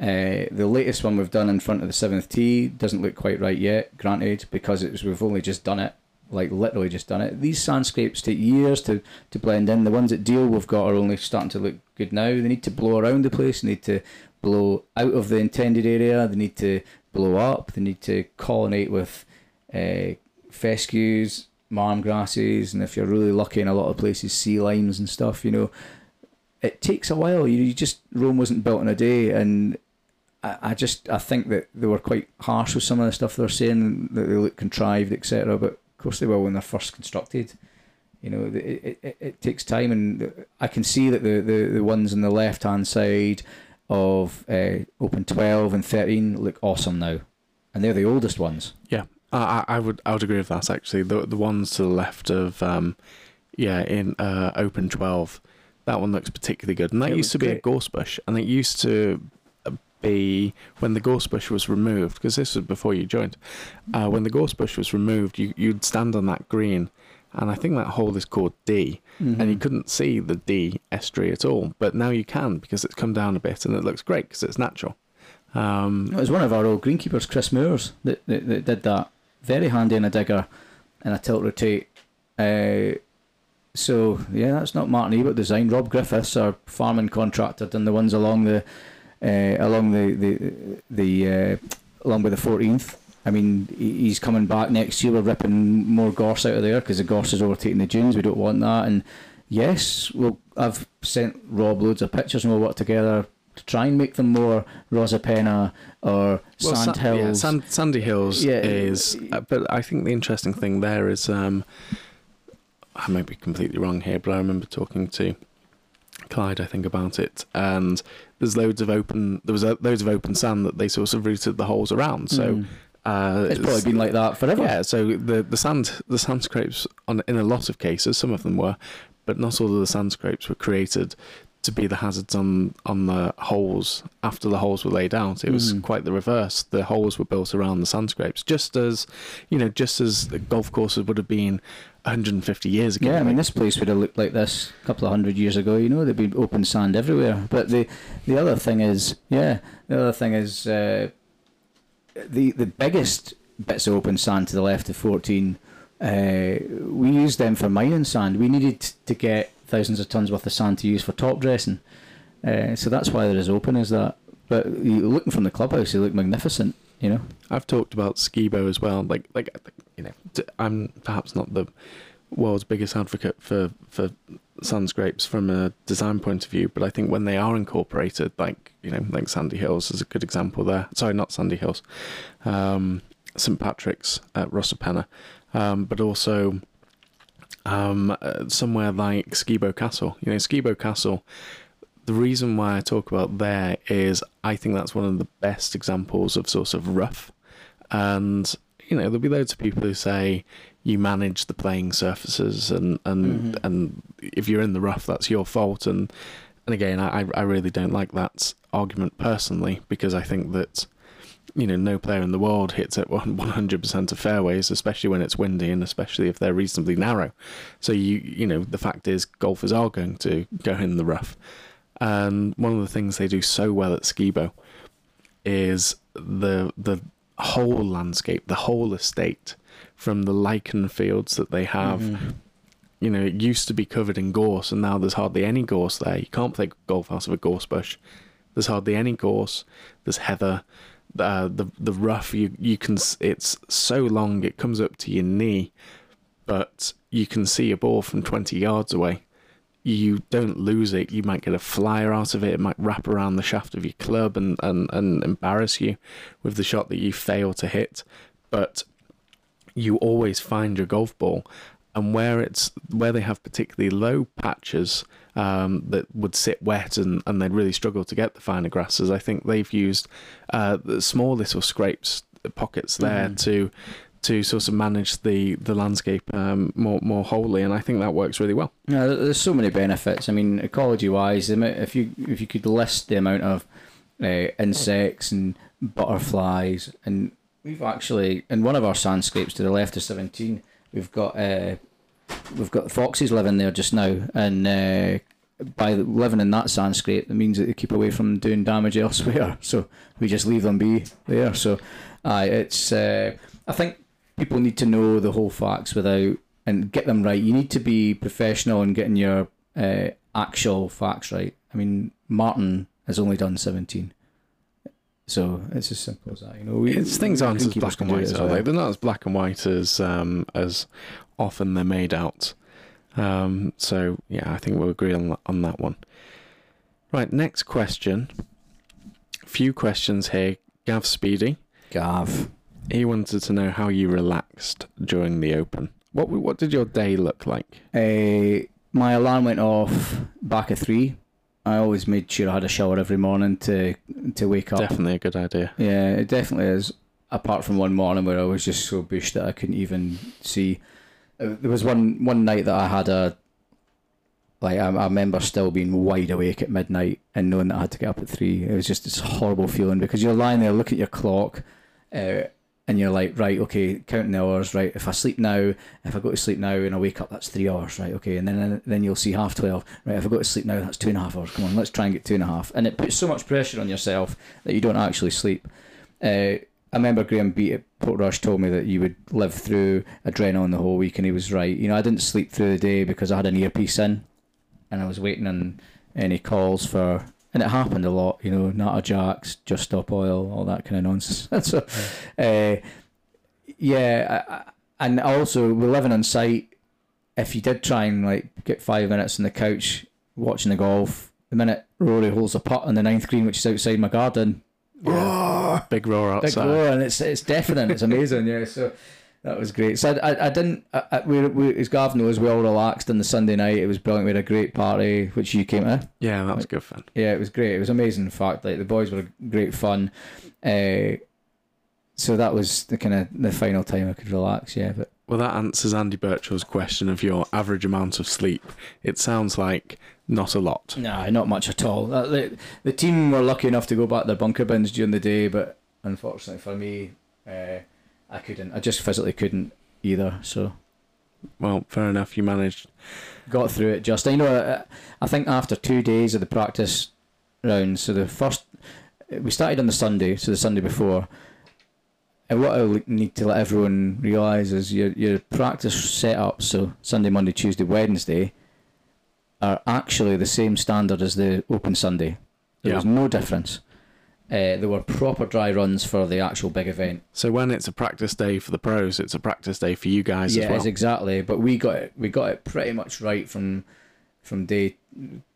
The latest one we've done in front of the 7th tee doesn't look quite right yet, granted, because we've only just done it, like literally just done it. These sand scrapes take years to blend in. The ones at Deal we've got are only starting to look good now. They need to blow around the place, they need to blow out of the intended area, they need to blow up, they need to collinate with fescues, marm grasses, and if you're really lucky in a lot of places, sea limes and stuff. You know, it takes a while. You just, Rome wasn't built in a day, and I think that they were quite harsh with some of the stuff they're saying, that they look contrived, etc. But of course they were when they're first constructed. You know, it takes time, and I can see that the ones on the left hand side of Open 12 and 13 look awesome now, and they're the oldest ones. Yeah. I would agree with that, actually. The ones to the left of in Open 12, that one looks particularly good, and that used to be a gorse bush, and it used to be, when the gorse bush was removed, because this was before you joined, when the gorse bush was removed, you'd stand on that green, and I think that hole is called D, mm-hmm. and you couldn't see the D estuary at all, but now you can, because it's come down a bit, and it looks great because it's natural. It was one of our old greenkeepers, Chris Moores, that did that. Very handy in a digger and a tilt-rotate. That's not Martin Ebert design. Rob Griffiths, our farming contractor, done the ones along by the 14th. I mean, he's coming back next year. We're ripping more gorse out of there because the gorse is overtaking the dunes. We don't want that. And yes, well, I've sent Rob loads of pictures and we'll work together to try and make them more Rosapenna or Sand Hills. Yeah, Sandy Hills is... But I think the interesting thing there is... I might be completely wrong here, but I remember talking to Clyde, I think, about it, and there's loads of open sand that they sort of rooted the holes around. So it's probably been like that forever. Yeah. So the sand scrapes in a lot of cases, some of them were, but not all of the sand scrapes were created to be the hazards on the holes after the holes were laid out. It was quite the reverse. The holes were built around the sand scrapes, just as the golf courses would have been 150 years ago. Yeah, I mean, this place would have looked like this a couple of hundred years ago, you know, there'd be open sand everywhere. But the other thing is the biggest bits of open sand to the left of 14, we used them for mining sand. We needed to get thousands of tons worth of sand to use for top dressing, so that's why they're as open as that. But looking from the clubhouse, they look magnificent, you know. I've talked about Skibo as well, like you know, I'm perhaps not the world's biggest advocate for sand scrapes from a design point of view, but I think when they are incorporated, like, you know, like Sandy Hills is a good example there. Sorry, not Sandy Hills, St Patrick's at Rosapenna, but also somewhere like Skibo Castle. You know, Skibo Castle, the reason why I talk about there is I think that's one of the best examples of sort of rough. And, you know, there'll be loads of people who say you manage the playing surfaces and if you're in the rough, that's your fault. And again, I really don't like that argument personally, because I think that, you know, no player in the world hits at 100% of fairways, especially when it's windy and especially if they're reasonably narrow. So, you know, the fact is golfers are going to go in the rough. And one of the things they do so well at Skibo is the whole landscape, the whole estate, from the lichen fields that they have. You know, it used to be covered in gorse and now there's hardly any gorse there. You can't play golf out of a gorse bush. There's hardly any gorse. There's heather. The rough, you can, it's so long it comes up to your knee, but you can see a ball from 20 yards away. You don't lose it. You might get a flyer out of it. It might wrap around the shaft of your club and embarrass you with the shot that you fail to hit, but you always find your golf ball. And where they have particularly low patches that would sit wet and they'd really struggle to get the finer grasses, I think they've used the small little scrapes, pockets there to sort of manage the landscape more wholly, and I think that works really well. Yeah, there's so many benefits. I mean, ecology-wise, if you could list the amount of insects and butterflies, and we've actually, in one of our sandscapes to the left of 17, we've got foxes living there just now, and by living in that sandscape, it means that they keep away from doing damage elsewhere. So we just leave them be there. So, it's. I think people need to know the whole facts and get them right. You need to be professional in getting your actual facts right. I mean, Martin has only done 17. So it's as simple as that, you know. Things aren't as black and white, are they? They're not as black and white as often they're made out. So yeah, I think we'll agree on that one. Right, next question. Few questions here. Gav Speedy. Gav. He wanted to know how you relaxed during the Open. What did your day look like? My alarm went off back at 3. I always made sure I had a shower every morning to wake up. Definitely a good idea. Yeah, it definitely is. Apart from one morning where I was just so bush that I couldn't even see. There was one night that I had I remember still being wide awake at midnight and knowing that I had to get up at 3. It was just this horrible feeling because you're lying there, look at your clock, and you're like, right, okay, counting the hours, right, if I go to sleep now and I wake up, that's 3 hours, right, okay, and then you'll see 12:30, right, if I go to sleep now, that's 2.5 hours, come on, let's try and get 2.5, and it puts so much pressure on yourself that you don't actually sleep. I remember Graham Beat at Portrush told me that you would live through adrenaline the whole week, and he was right. You know, I didn't sleep through the day because I had an earpiece in, and I was waiting on any calls for... And it happened a lot, you know, Natter Jacks, Just Stop Oil, all that kind of nonsense. So, and also we're living on site. if you did try and like get 5 minutes on the couch watching the golf, the minute Rory holds a putt on the ninth green, which is outside my garden, yeah. Big roar outside. Big roar, and it's deafening. It's amazing. Yeah, so that was great. So we as Gav knows, we all relaxed on the Sunday night. It was brilliant. We had a great party, which you came to. Yeah, that was good fun. Yeah, it was great. It was amazing. In fact, like the boys were great fun. So that was the kind of the final time I could relax. Yeah, but. Well, that answers Andy Birchall's question of your average amount of sleep. It sounds like not a lot. No, not much at all. The team were lucky enough to go back to their bunker bins during the day, but unfortunately for me, I couldn't. I just physically couldn't either. So, well, fair enough. You managed. Got through it just. I know. I think after 2 days of the practice rounds, so the first we started on the Sunday, so the Sunday before. And what I need to let everyone realise is your practice setup, so Sunday, Monday, Tuesday, Wednesday, are actually the same standard as the Open Sunday. There was no difference. There were proper dry runs for the actual big event. So when it's a practice day for the pros, it's a practice day for you guys as well. Yes, exactly. But we got it pretty much right from day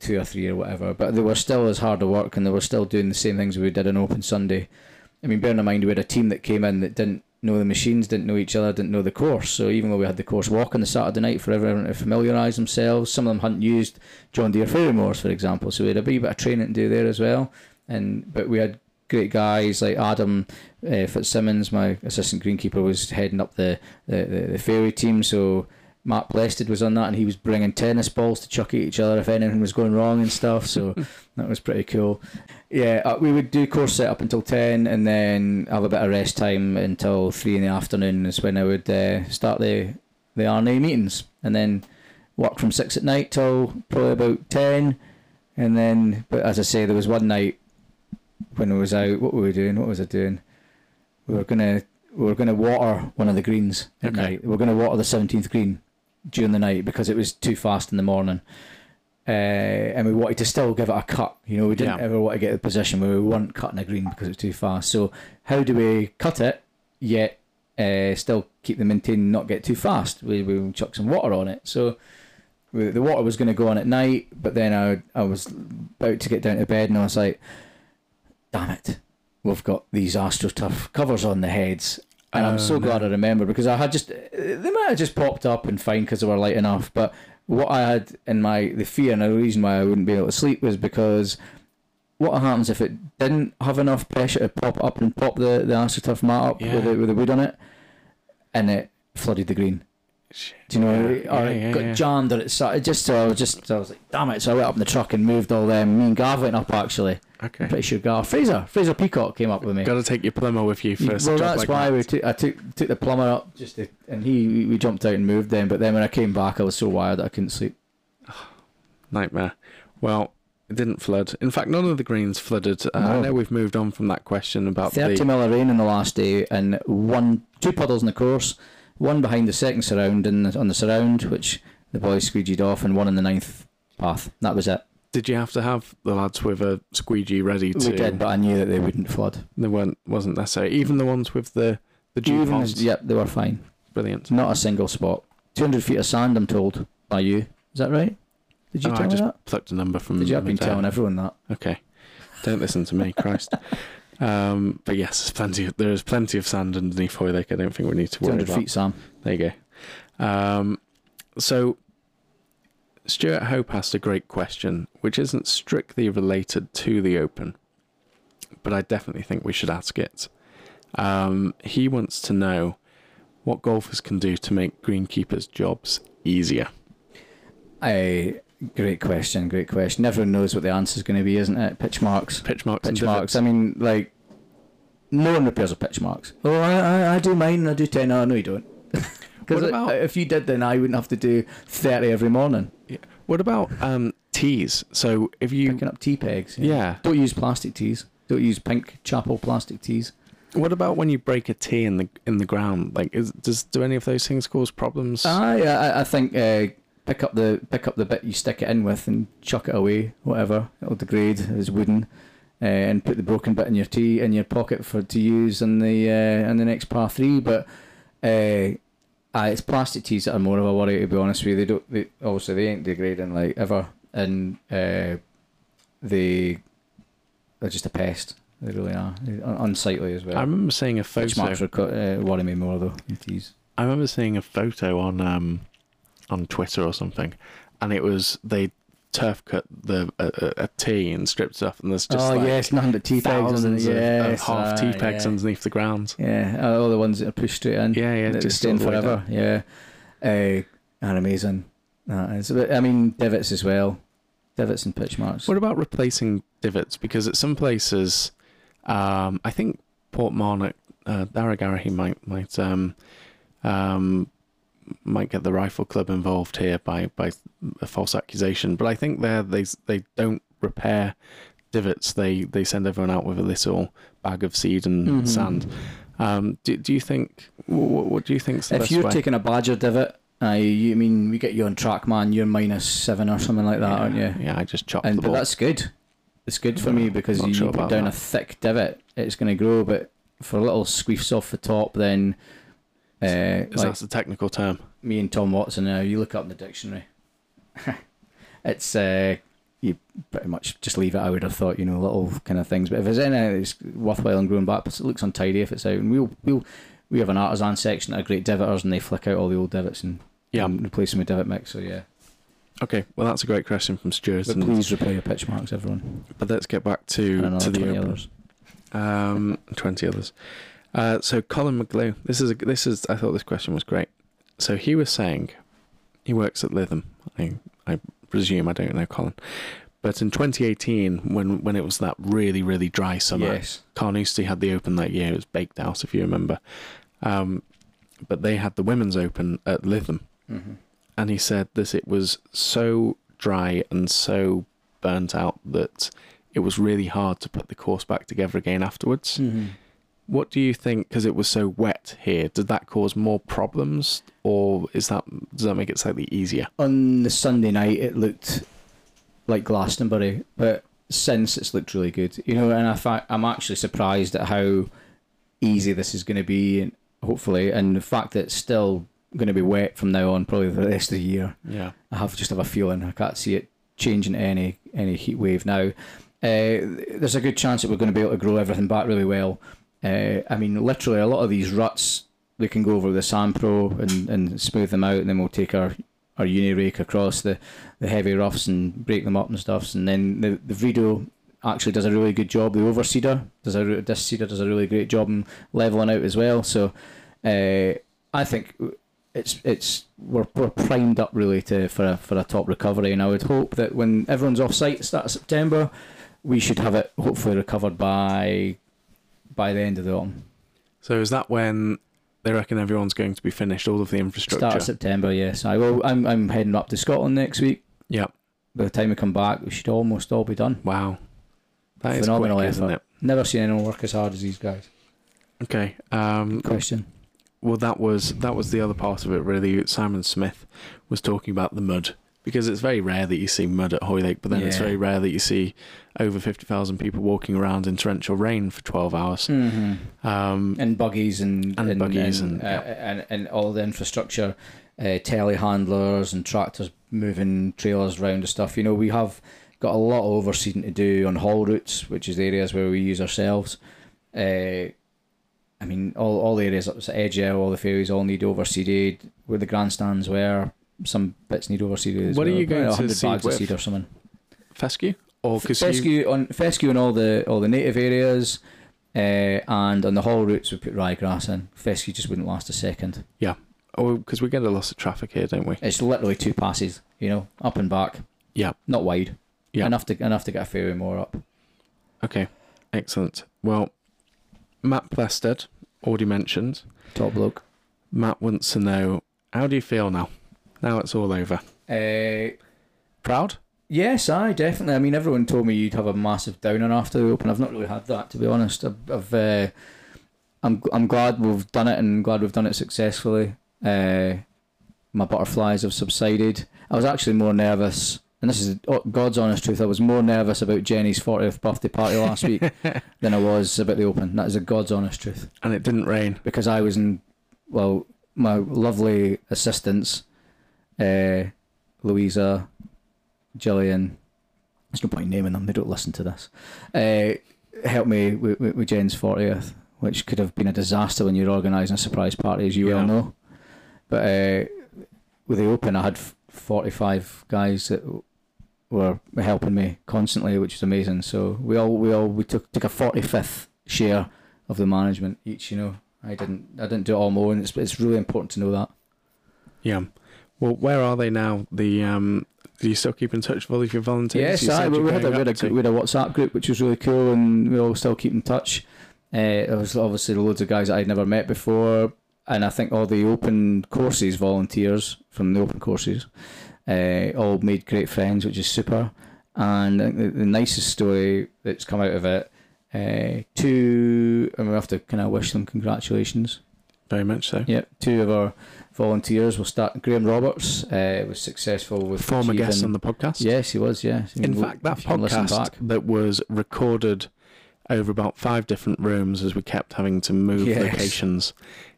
2 or 3 or whatever. But they were still as hard to work, and they were still doing the same things we did on Open Sunday. I mean, bearing in mind we had a team that came in that didn't know the machines, didn't know each other, didn't know the course. So even though we had the course walk on the Saturday night for everyone to familiarise themselves, some of them hadn't used John Deere Fairy Mowers, for example. So we had a wee bit of training to do there as well. But we had great guys like Adam Fitzsimmons, my assistant greenkeeper, was heading up the fairy team. So Matt Plested was on that, and he was bringing tennis balls to chuck at each other if anything was going wrong and stuff. So that was pretty cool. Yeah, we would do course set up until 10 and then have a bit of rest time until 3 in the afternoon is when I would start the RNA meetings, and then work from 6 at night till probably about 10. And then, but as I say, there was one night when I was out, what was I doing? We were going to water one of the greens at night. We were going to water the 17th green during the night because it was too fast in the morning. And we wanted to still give it a cut. You know, we didn't ever want to get to the position where we weren't cutting a green because it was too fast. So how do we cut it yet still keep the maintain, not get too fast? We chuck some water on it. So the water was going to go on at night, but then I was about to get down to bed and I was like, damn it, we've got these AstroTurf covers on the heads. And I'm so glad I remembered, because they might have just popped up and fine because they were light enough, but what I had in the fear and the reason why I wouldn't be able to sleep was because what happens if it didn't have enough pressure to pop up and pop the AstroTurf mat up with the wood on it, and it flooded the green. Do you know? It got jammed, or it just. So I was like, damn it! So I went up in the truck and moved all them. Me and Gav went up actually. Okay. I'm pretty sure Gav Fraser Peacock came up with me. Got to take your plumber with you first. Well, that's like why that. I took the plumber up just to, and we jumped out and moved then. But then when I came back, I was so wired that I couldn't sleep. Nightmare. Well, it didn't flood. In fact, none of the greens flooded. No. I know we've moved on from that question about 30 mil of rain in the last day and 2 puddles in the course. One behind the second surround and on the surround, which the boys squeegeed off, and one in the ninth path. That was it. Did you have to have the lads with a squeegee ready to... We did, but I knew that they wouldn't flood. They wasn't necessary. Even the ones with the dew ponds? Yep, they were fine. Brilliant. Not a single spot. 200 feet of sand, I'm told, by you. Is that right? Did you tell me that? I just plucked a number from... Did you? I've been telling everyone that. Okay. Don't listen to me, Christ. But yes, there is plenty of sand underneath Hoylake. I don't think we need to worry about 200 feet, Sam. There you go. So Stuart Hope asked a great question, which isn't strictly related to the Open, but I definitely think we should ask it. He wants to know what golfers can do to make greenkeepers' jobs easier. Great question. Everyone knows what the answer is going to be, isn't it? Pitch marks. I mean, like, no one repairs a pitch marks. Oh, I do mine and I do 10. Oh, no, you don't. Because if you did, then I wouldn't have to do 30 every morning. Yeah. What about tees? So if you... Picking up tee pegs. Yeah. Don't use plastic tees. Don't use pink chapel plastic tees. What about when you break a tee in the ground? Like, do any of those things cause problems? I think... Pick up the bit you stick it in with and chuck it away, whatever. It'll degrade, it's wooden, and put the broken bit in your tee in your pocket for to use in the next par 3. But It's plastic teas that are more of a worry, to be honest with you. They ain't degrading like ever, and they're just a pest. They really are. Unsightly as well. I remember seeing a photo. Which marks are worry me more though. Teas. I remember seeing a photo on Twitter or something, and it was they turf cut the a tea and stripped it off, and there's just nothing but tea pegs and half tea pegs underneath the ground. Yeah, all the ones that are pushed straight in. Yeah, that just staying forever. Yeah, are amazing. That is. I mean, divots as well, divots and pitch marks. What about replacing divots? Because at some places, I think Portmarnock, Darragarahi might get the Rifle Club involved here by a false accusation, but I think they don't repair divots. They send everyone out with a little bag of seed and sand. Do you think? What do you think? If you're taking a badger divot, I mean, we get you on Trackman. You're -7 or something like that, aren't you? Yeah, I just chopped the ball. But that's good. It's good for me because you put down a thick divot, it's going to grow. But for little squeefs off the top, then. That's the technical term. Me and Tom Watson now, you look up in the dictionary. It's you pretty much just leave it, I would have thought, little kind of things. But if there's anything that's worthwhile and growing back, it looks untidy if it's out. And we have an artisan section that are great divoters, and they flick out all the old divots and replace them with divot mix, so yeah. Okay, well that's a great question from Stuart. But please repair your pitch marks, everyone. But let's get back to the 20 others. 20 others. So Colin McGlue, this is. I thought this question was great. So he was saying, he works at Lytham. I presume, I don't know Colin, but in 2018, when it was that really really dry summer, yes. Carnoustie had the Open that year. It was baked out, if you remember. But they had the Women's Open at Lytham, and he said that it was so dry and so burnt out that it was really hard to put the course back together again afterwards. What do you think, because it was so wet here, did that cause more problems, or does that make it slightly easier? On the Sunday night, it looked like Glastonbury, but since it's looked really good. And I'm actually surprised at how easy this is going to be, and hopefully, and the fact that it's still going to be wet from now on, probably the rest of the year. Yeah, I just have a feeling. I can't see it changing any heat wave now. There's a good chance that we're going to be able to grow everything back really well. I mean, literally, a lot of these ruts, we can go over with a Sampro and smooth them out, and then we'll take our uni rake across the heavy roughs and break them up and stuff. And then the Vrido actually does a really good job. The overseeder does a really great job in leveling out as well. So I think we're primed up really for a top recovery, and I would hope that when everyone's off site at the start of September, we should have it hopefully recovered by the end of the autumn. So is that when they reckon everyone's going to be finished, all of the infrastructure? Start of September, yes. I'm heading up to Scotland next week. Yep. By the time we come back, we should almost all be done. Wow. That phenomenal is quick, isn't it? Never seen anyone work as hard as these guys. Okay. Good question. Well, that was the other part of it, really. Simon Smith was talking about the mud, because it's very rare that you see mud at Hoylake, but then it's very rare that you see over 50,000 people walking around in torrential rain for 12 hours. And buggies and buggies and all the infrastructure, telehandlers and tractors moving trailers around and stuff. We have got a lot of overseeding to do on haul routes, which is the areas where we use ourselves. I mean, all the areas up to Edgell, all the ferries all need overseeded, where the grandstands were. Some bits need overseeded. What are you going to seed with? Seed or something. Fescue? Or fescue on all the native areas, and on the haul routes we put ryegrass in. Fescue just wouldn't last a second. Yeah. Oh, because we get a lot of traffic here, don't we? It's literally two passes, up and back. Yeah. Not wide. Yeah. Enough to get a ferry more up. Okay. Excellent. Well, Matt Plested, already mentioned. Top bloke. Matt wants to know, how do you feel now? Now it's all over. Proud? Yes, I definitely. I mean, everyone told me you'd have a massive downer after the Open. I've not really had that, to be honest. I'm glad we've done it, and glad we've done it successfully. My butterflies have subsided. I was actually more nervous, and this is God's honest truth. I was more nervous about Jenny's 40th birthday party last week than I was about the Open. That is God's honest truth. And it didn't rain because I was in my lovely assistants, Louisa, Gillian, there's no point naming them, they don't listen to this, helped me with Jen's 40th, which could have been a disaster when you're organising a surprise party, as you well know. But with the Open, I had 45 guys that were helping me constantly, which was amazing. So we took a 45th share of the management each. You know, I didn't do it all my own, and it's really important to know that. Yeah. Well, where are they now? The do you still keep in touch with all of your volunteers? Yes, we had a WhatsApp group, which was really cool, and we all still keep in touch. There was obviously loads of guys that I'd never met before, and I think all the Open courses volunteers from the Open courses all made great friends, which is super. And I think the nicest story that's come out of it, and we have to kind of wish them congratulations. Very much so. Yeah, two of our volunteers will start. Graham Roberts was successful with former guest on the podcast. Yes, he was. Yes, yeah. In fact, that podcast that was recorded over about 5 different rooms as we kept having to move locations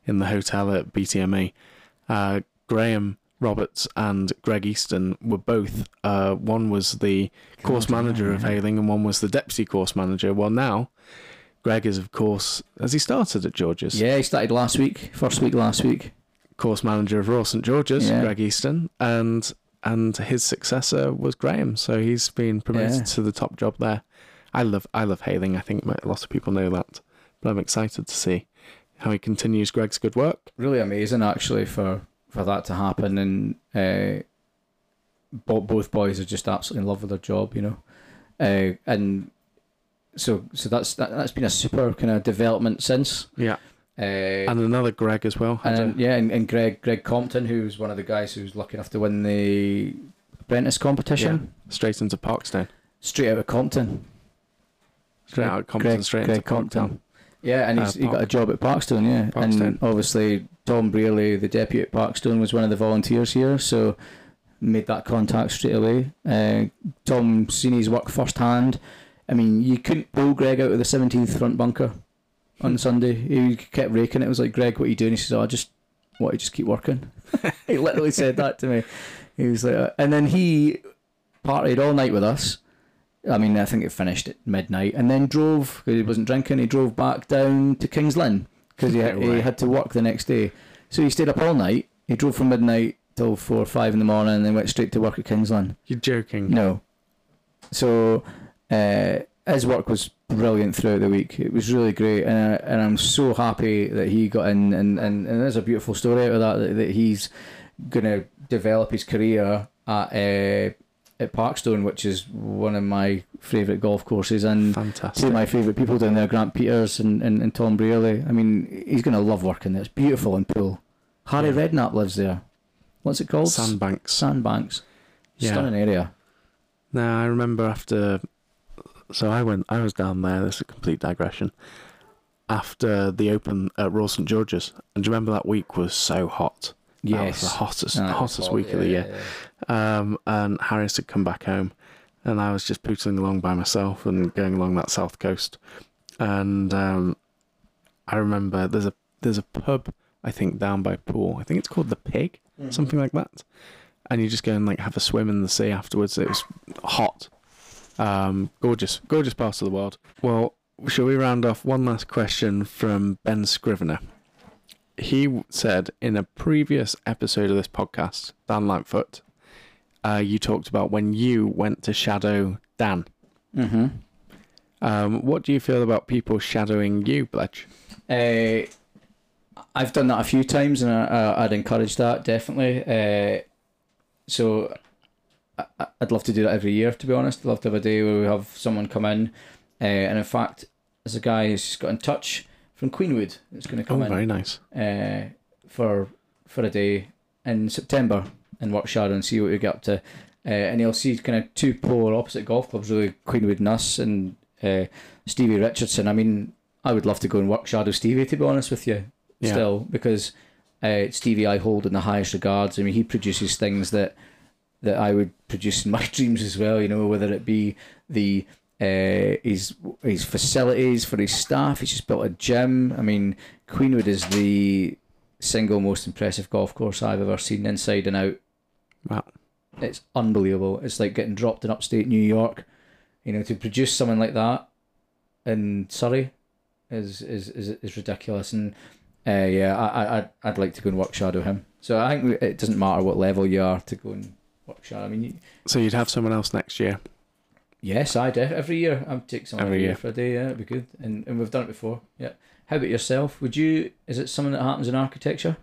in the hotel at BTME. Graham Roberts and Greg Easton were both, one was the course manager of Hayling and one was the deputy course manager. Well, now Greg is, of course, has he started at George's? Yeah, he started last week, first week. Course manager of Royal St George's, Greg Easton, and his successor was Graham. So he's been promoted to the top job there. I love Hayling. I think a lot of people know that, but I'm excited to see how he continues Greg's good work. Really amazing, actually, for that to happen. And both boys are just absolutely in love with their job, you know. And so that's been a super kind of development since. Yeah. And another Greg as well. And Greg Compton, who's one of the guys who's lucky enough to win the apprentice competition. Yeah. Straight into Parkstown. Straight out of Compton. Straight out of Compton. Yeah, and he got a job at Parkstone, and obviously Tom Brearley, the deputy at Parkstone, was one of the volunteers here, so made that contact straight away. Tom's seen his work firsthand. I mean, you couldn't pull Greg out of the 17th front bunker on Sunday. He kept raking it. It was like, "Greg, what are you doing?" He says, "Oh, I just want to just keep working." He literally said that to me. He was like, and then he partied all night with us. I mean, I think it finished at midnight, and then drove, because he wasn't drinking, he drove back down to King's Lynn, because he had to work the next day. So he stayed up all night, he drove from midnight till 4 or 5 in the morning, and then went straight to work at King's Lynn. You're joking. No. So his work was brilliant throughout the week. It was really great, and I'm so happy that he got in, and there's a beautiful story out of that he's going to develop his career at Parkstone, which is one of my favourite golf courses, and two of my favourite people down there, Grant Peters and Tom Brearley. I mean, he's going to love working there. It's beautiful and pool. Harry Redknapp lives there. What's it called? Sandbanks. Yeah. Stunning area. Now, I remember after... So I was down there, this is a complete digression, after the Open at Royal St George's. And do you remember that week was so hot? Yes, that was the hottest week of the year. Yeah. And Harris had come back home, and I was just pootling along by myself and going along that south coast. And I remember there's a pub, I think, down by Poole. I think it's called the Pig, something like that. And you just go and like have a swim in the sea afterwards. It was hot, gorgeous parts of the world. Well, shall we round off one last question from Ben Scrivener? He said in a previous episode of this podcast, Dan Lightfoot, you talked about when you went to shadow Dan. Mm-hmm. What do you feel about people shadowing you, Bledge? I've done that a few times, and I'd encourage that, definitely. So I'd love to do that every year, to be honest. I'd love to have a day where we have someone come in. And in fact, there's a guy who's got in touch from Queenwood, it's going to come in. Oh, very nice. For a day in September and work shadow and see what we get up to. And he'll see kind of two polar opposite golf clubs, really, Queenwood and us, and Stevie Richardson. I mean, I would love to go and work shadow Stevie, to be honest with you, still, because Stevie I hold in the highest regards. I mean, he produces things that I would produce in my dreams as well, you know, whether it be the... his facilities for his staff. He's just built a gym. I mean, Queenwood is the single most impressive golf course I've ever seen, inside and out. Wow. It's unbelievable. It's like getting dropped in upstate New York. You know, to produce something like that in Surrey is ridiculous. And yeah, I'd like to go and work shadow him. So I think it doesn't matter what level you are to go and work shadow. I mean, so you'd have someone else next year. Yes, I do. Every year I'd take someone every year for a day. Yeah, it'd be good. And we've done it before. Yeah. How about yourself? Would you? Is it something that happens in architecture?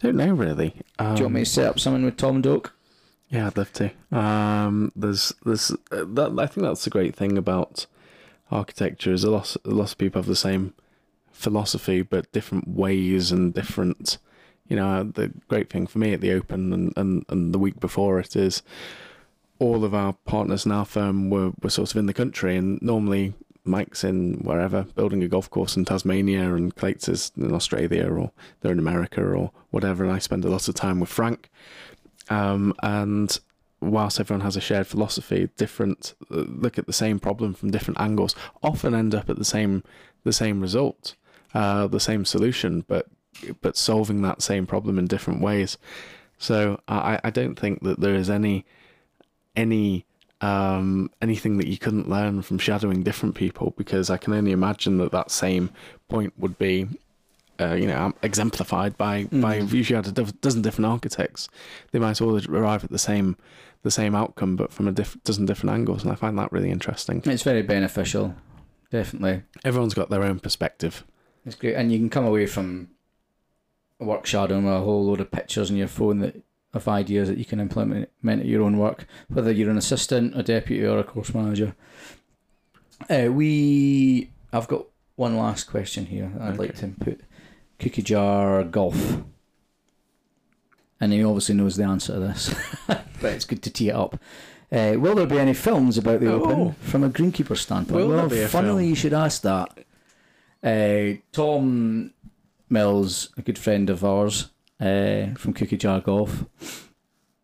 Don't know really. Do you want me to set up something with Tom Doak? Yeah, I'd love to. I think that's the great thing about architecture is a lot of people have the same philosophy, but different ways and different. You know, the great thing for me at the Open and the week before it is, all of our partners in our firm were sort of in the country, and normally Mike's in wherever, building a golf course in Tasmania, and Clates is in Australia, or they're in America or whatever, and I spend a lot of time with Frank. And whilst everyone has a shared philosophy, different look at the same problem from different angles often end up at the same result, the same solution, but solving that same problem in different ways. So I don't think that there is anything that you couldn't learn from shadowing different people, because I can only imagine that same point would be exemplified by if you had a dozen different architects, they might all arrive at the same outcome, but from a dozen different angles, and I find that really interesting. It's very beneficial, definitely. Everyone's got their own perspective. It's great, and you can come away from a work shadowing with a whole load of pictures on your phone of ideas that you can implement at your own work, whether you're an assistant, a deputy, or a course manager. I've got one last question here. I'd like to input. Cookie jar golf, and he obviously knows the answer to this, but it's good to tee it up. Will there be any films about the Open from a greenkeeper standpoint? Well, funnily, you should ask that. Tom Mills, a good friend of ours from Cookie Jar Golf,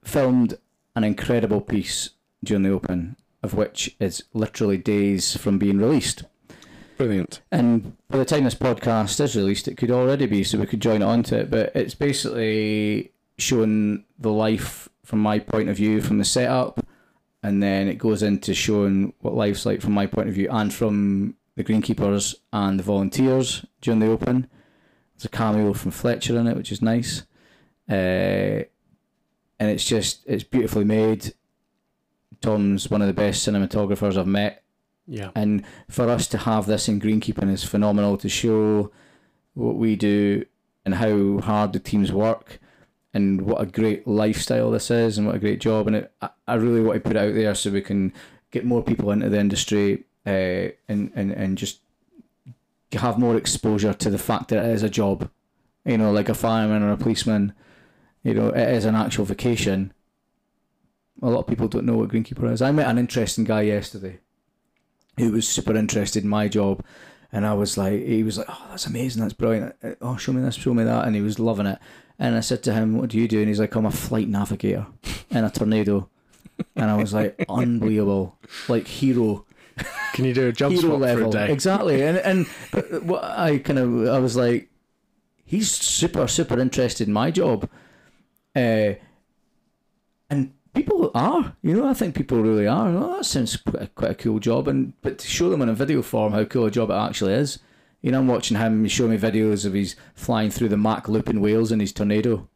filmed an incredible piece during the Open, of which is literally days from being released. Brilliant. And by the time this podcast is released, it could already be, so we could join it onto it. But it's basically showing the life from my point of view, from the setup, and then it goes into showing what life's like from my point of view and from the greenkeepers and the volunteers during the Open. There's a cameo from Fletcher in it, which is nice. And it's beautifully made. Tom's one of the best cinematographers I've met. Yeah, and for us to have this in greenkeeping is phenomenal, to show what we do and how hard the teams work and what a great lifestyle this is and what a great job. And I really want to put it out there so we can get more people into the industry and just have more exposure to the fact that it is a job, you know, like a fireman or a policeman. You know, it is an actual vocation. A lot of people don't know what greenkeeper is. I met an interesting guy yesterday who was super interested in my job, and he was like, oh, that's amazing, that's brilliant, oh, show me this, show me that, and he was loving it. And I said to him, what do you do? And he's like, I'm a flight navigator in a tornado. And I was like, unbelievable, like hero. Can you do a jump swap level for a day? Exactly. And what I was like, he's super, super interested in my job. And people are, you know, I think people really are. Oh, that sounds quite a cool job, but to show them in a video form how cool a job it actually is. You know, I'm watching him show me videos of he's flying through the Mac Loop in Wales in his tornado,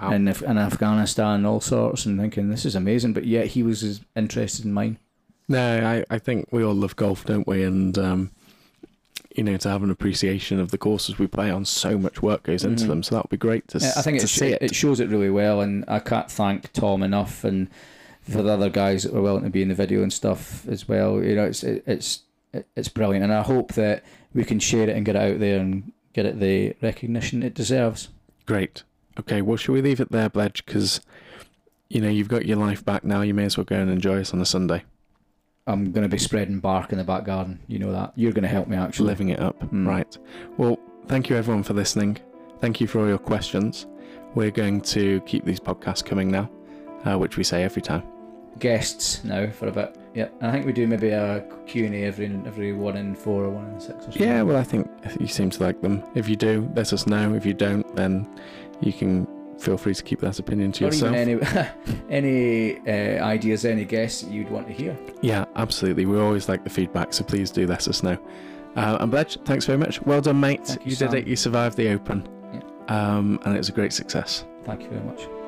wow, and Afghanistan and all sorts, and thinking this is amazing. But yet he was as interested in mine. No, I think we all love golf, don't we? And you know, to have an appreciation of the courses we play on, so much work goes into them, so that would be great to I think to see it. It shows it really well, and I can't thank Tom enough, and for the other guys that were willing to be in the video and stuff as well. You know, it's brilliant, and I hope that we can share it and get it out there and get it the recognition it deserves. Great. Okay, well, shall we leave it there, Bledge? Because, you know, you've got your life back now, you may as well go and enjoy us on a Sunday. I'm going to be spreading bark in the back garden. You know that. You're going to help me, actually. Living it up. Right. Well, thank you, everyone, for listening. Thank you for all your questions. We're going to keep these podcasts coming now, which we say every time. guests now for a bit. Yeah, and I think we do maybe a Q&A every 1 in 4 or 1 in 6 or something. Yeah, well, I think you seem to like them. If you do, let us know. If you don't, then you can feel free to keep that opinion to yourself. Or even any ideas, any guests you'd want to hear. Yeah, absolutely. We always like the feedback, so please do let us know. And Bledge, thanks very much. Well done, mate. You did it. You survived the Open. Yeah. And it was a great success. Thank you very much.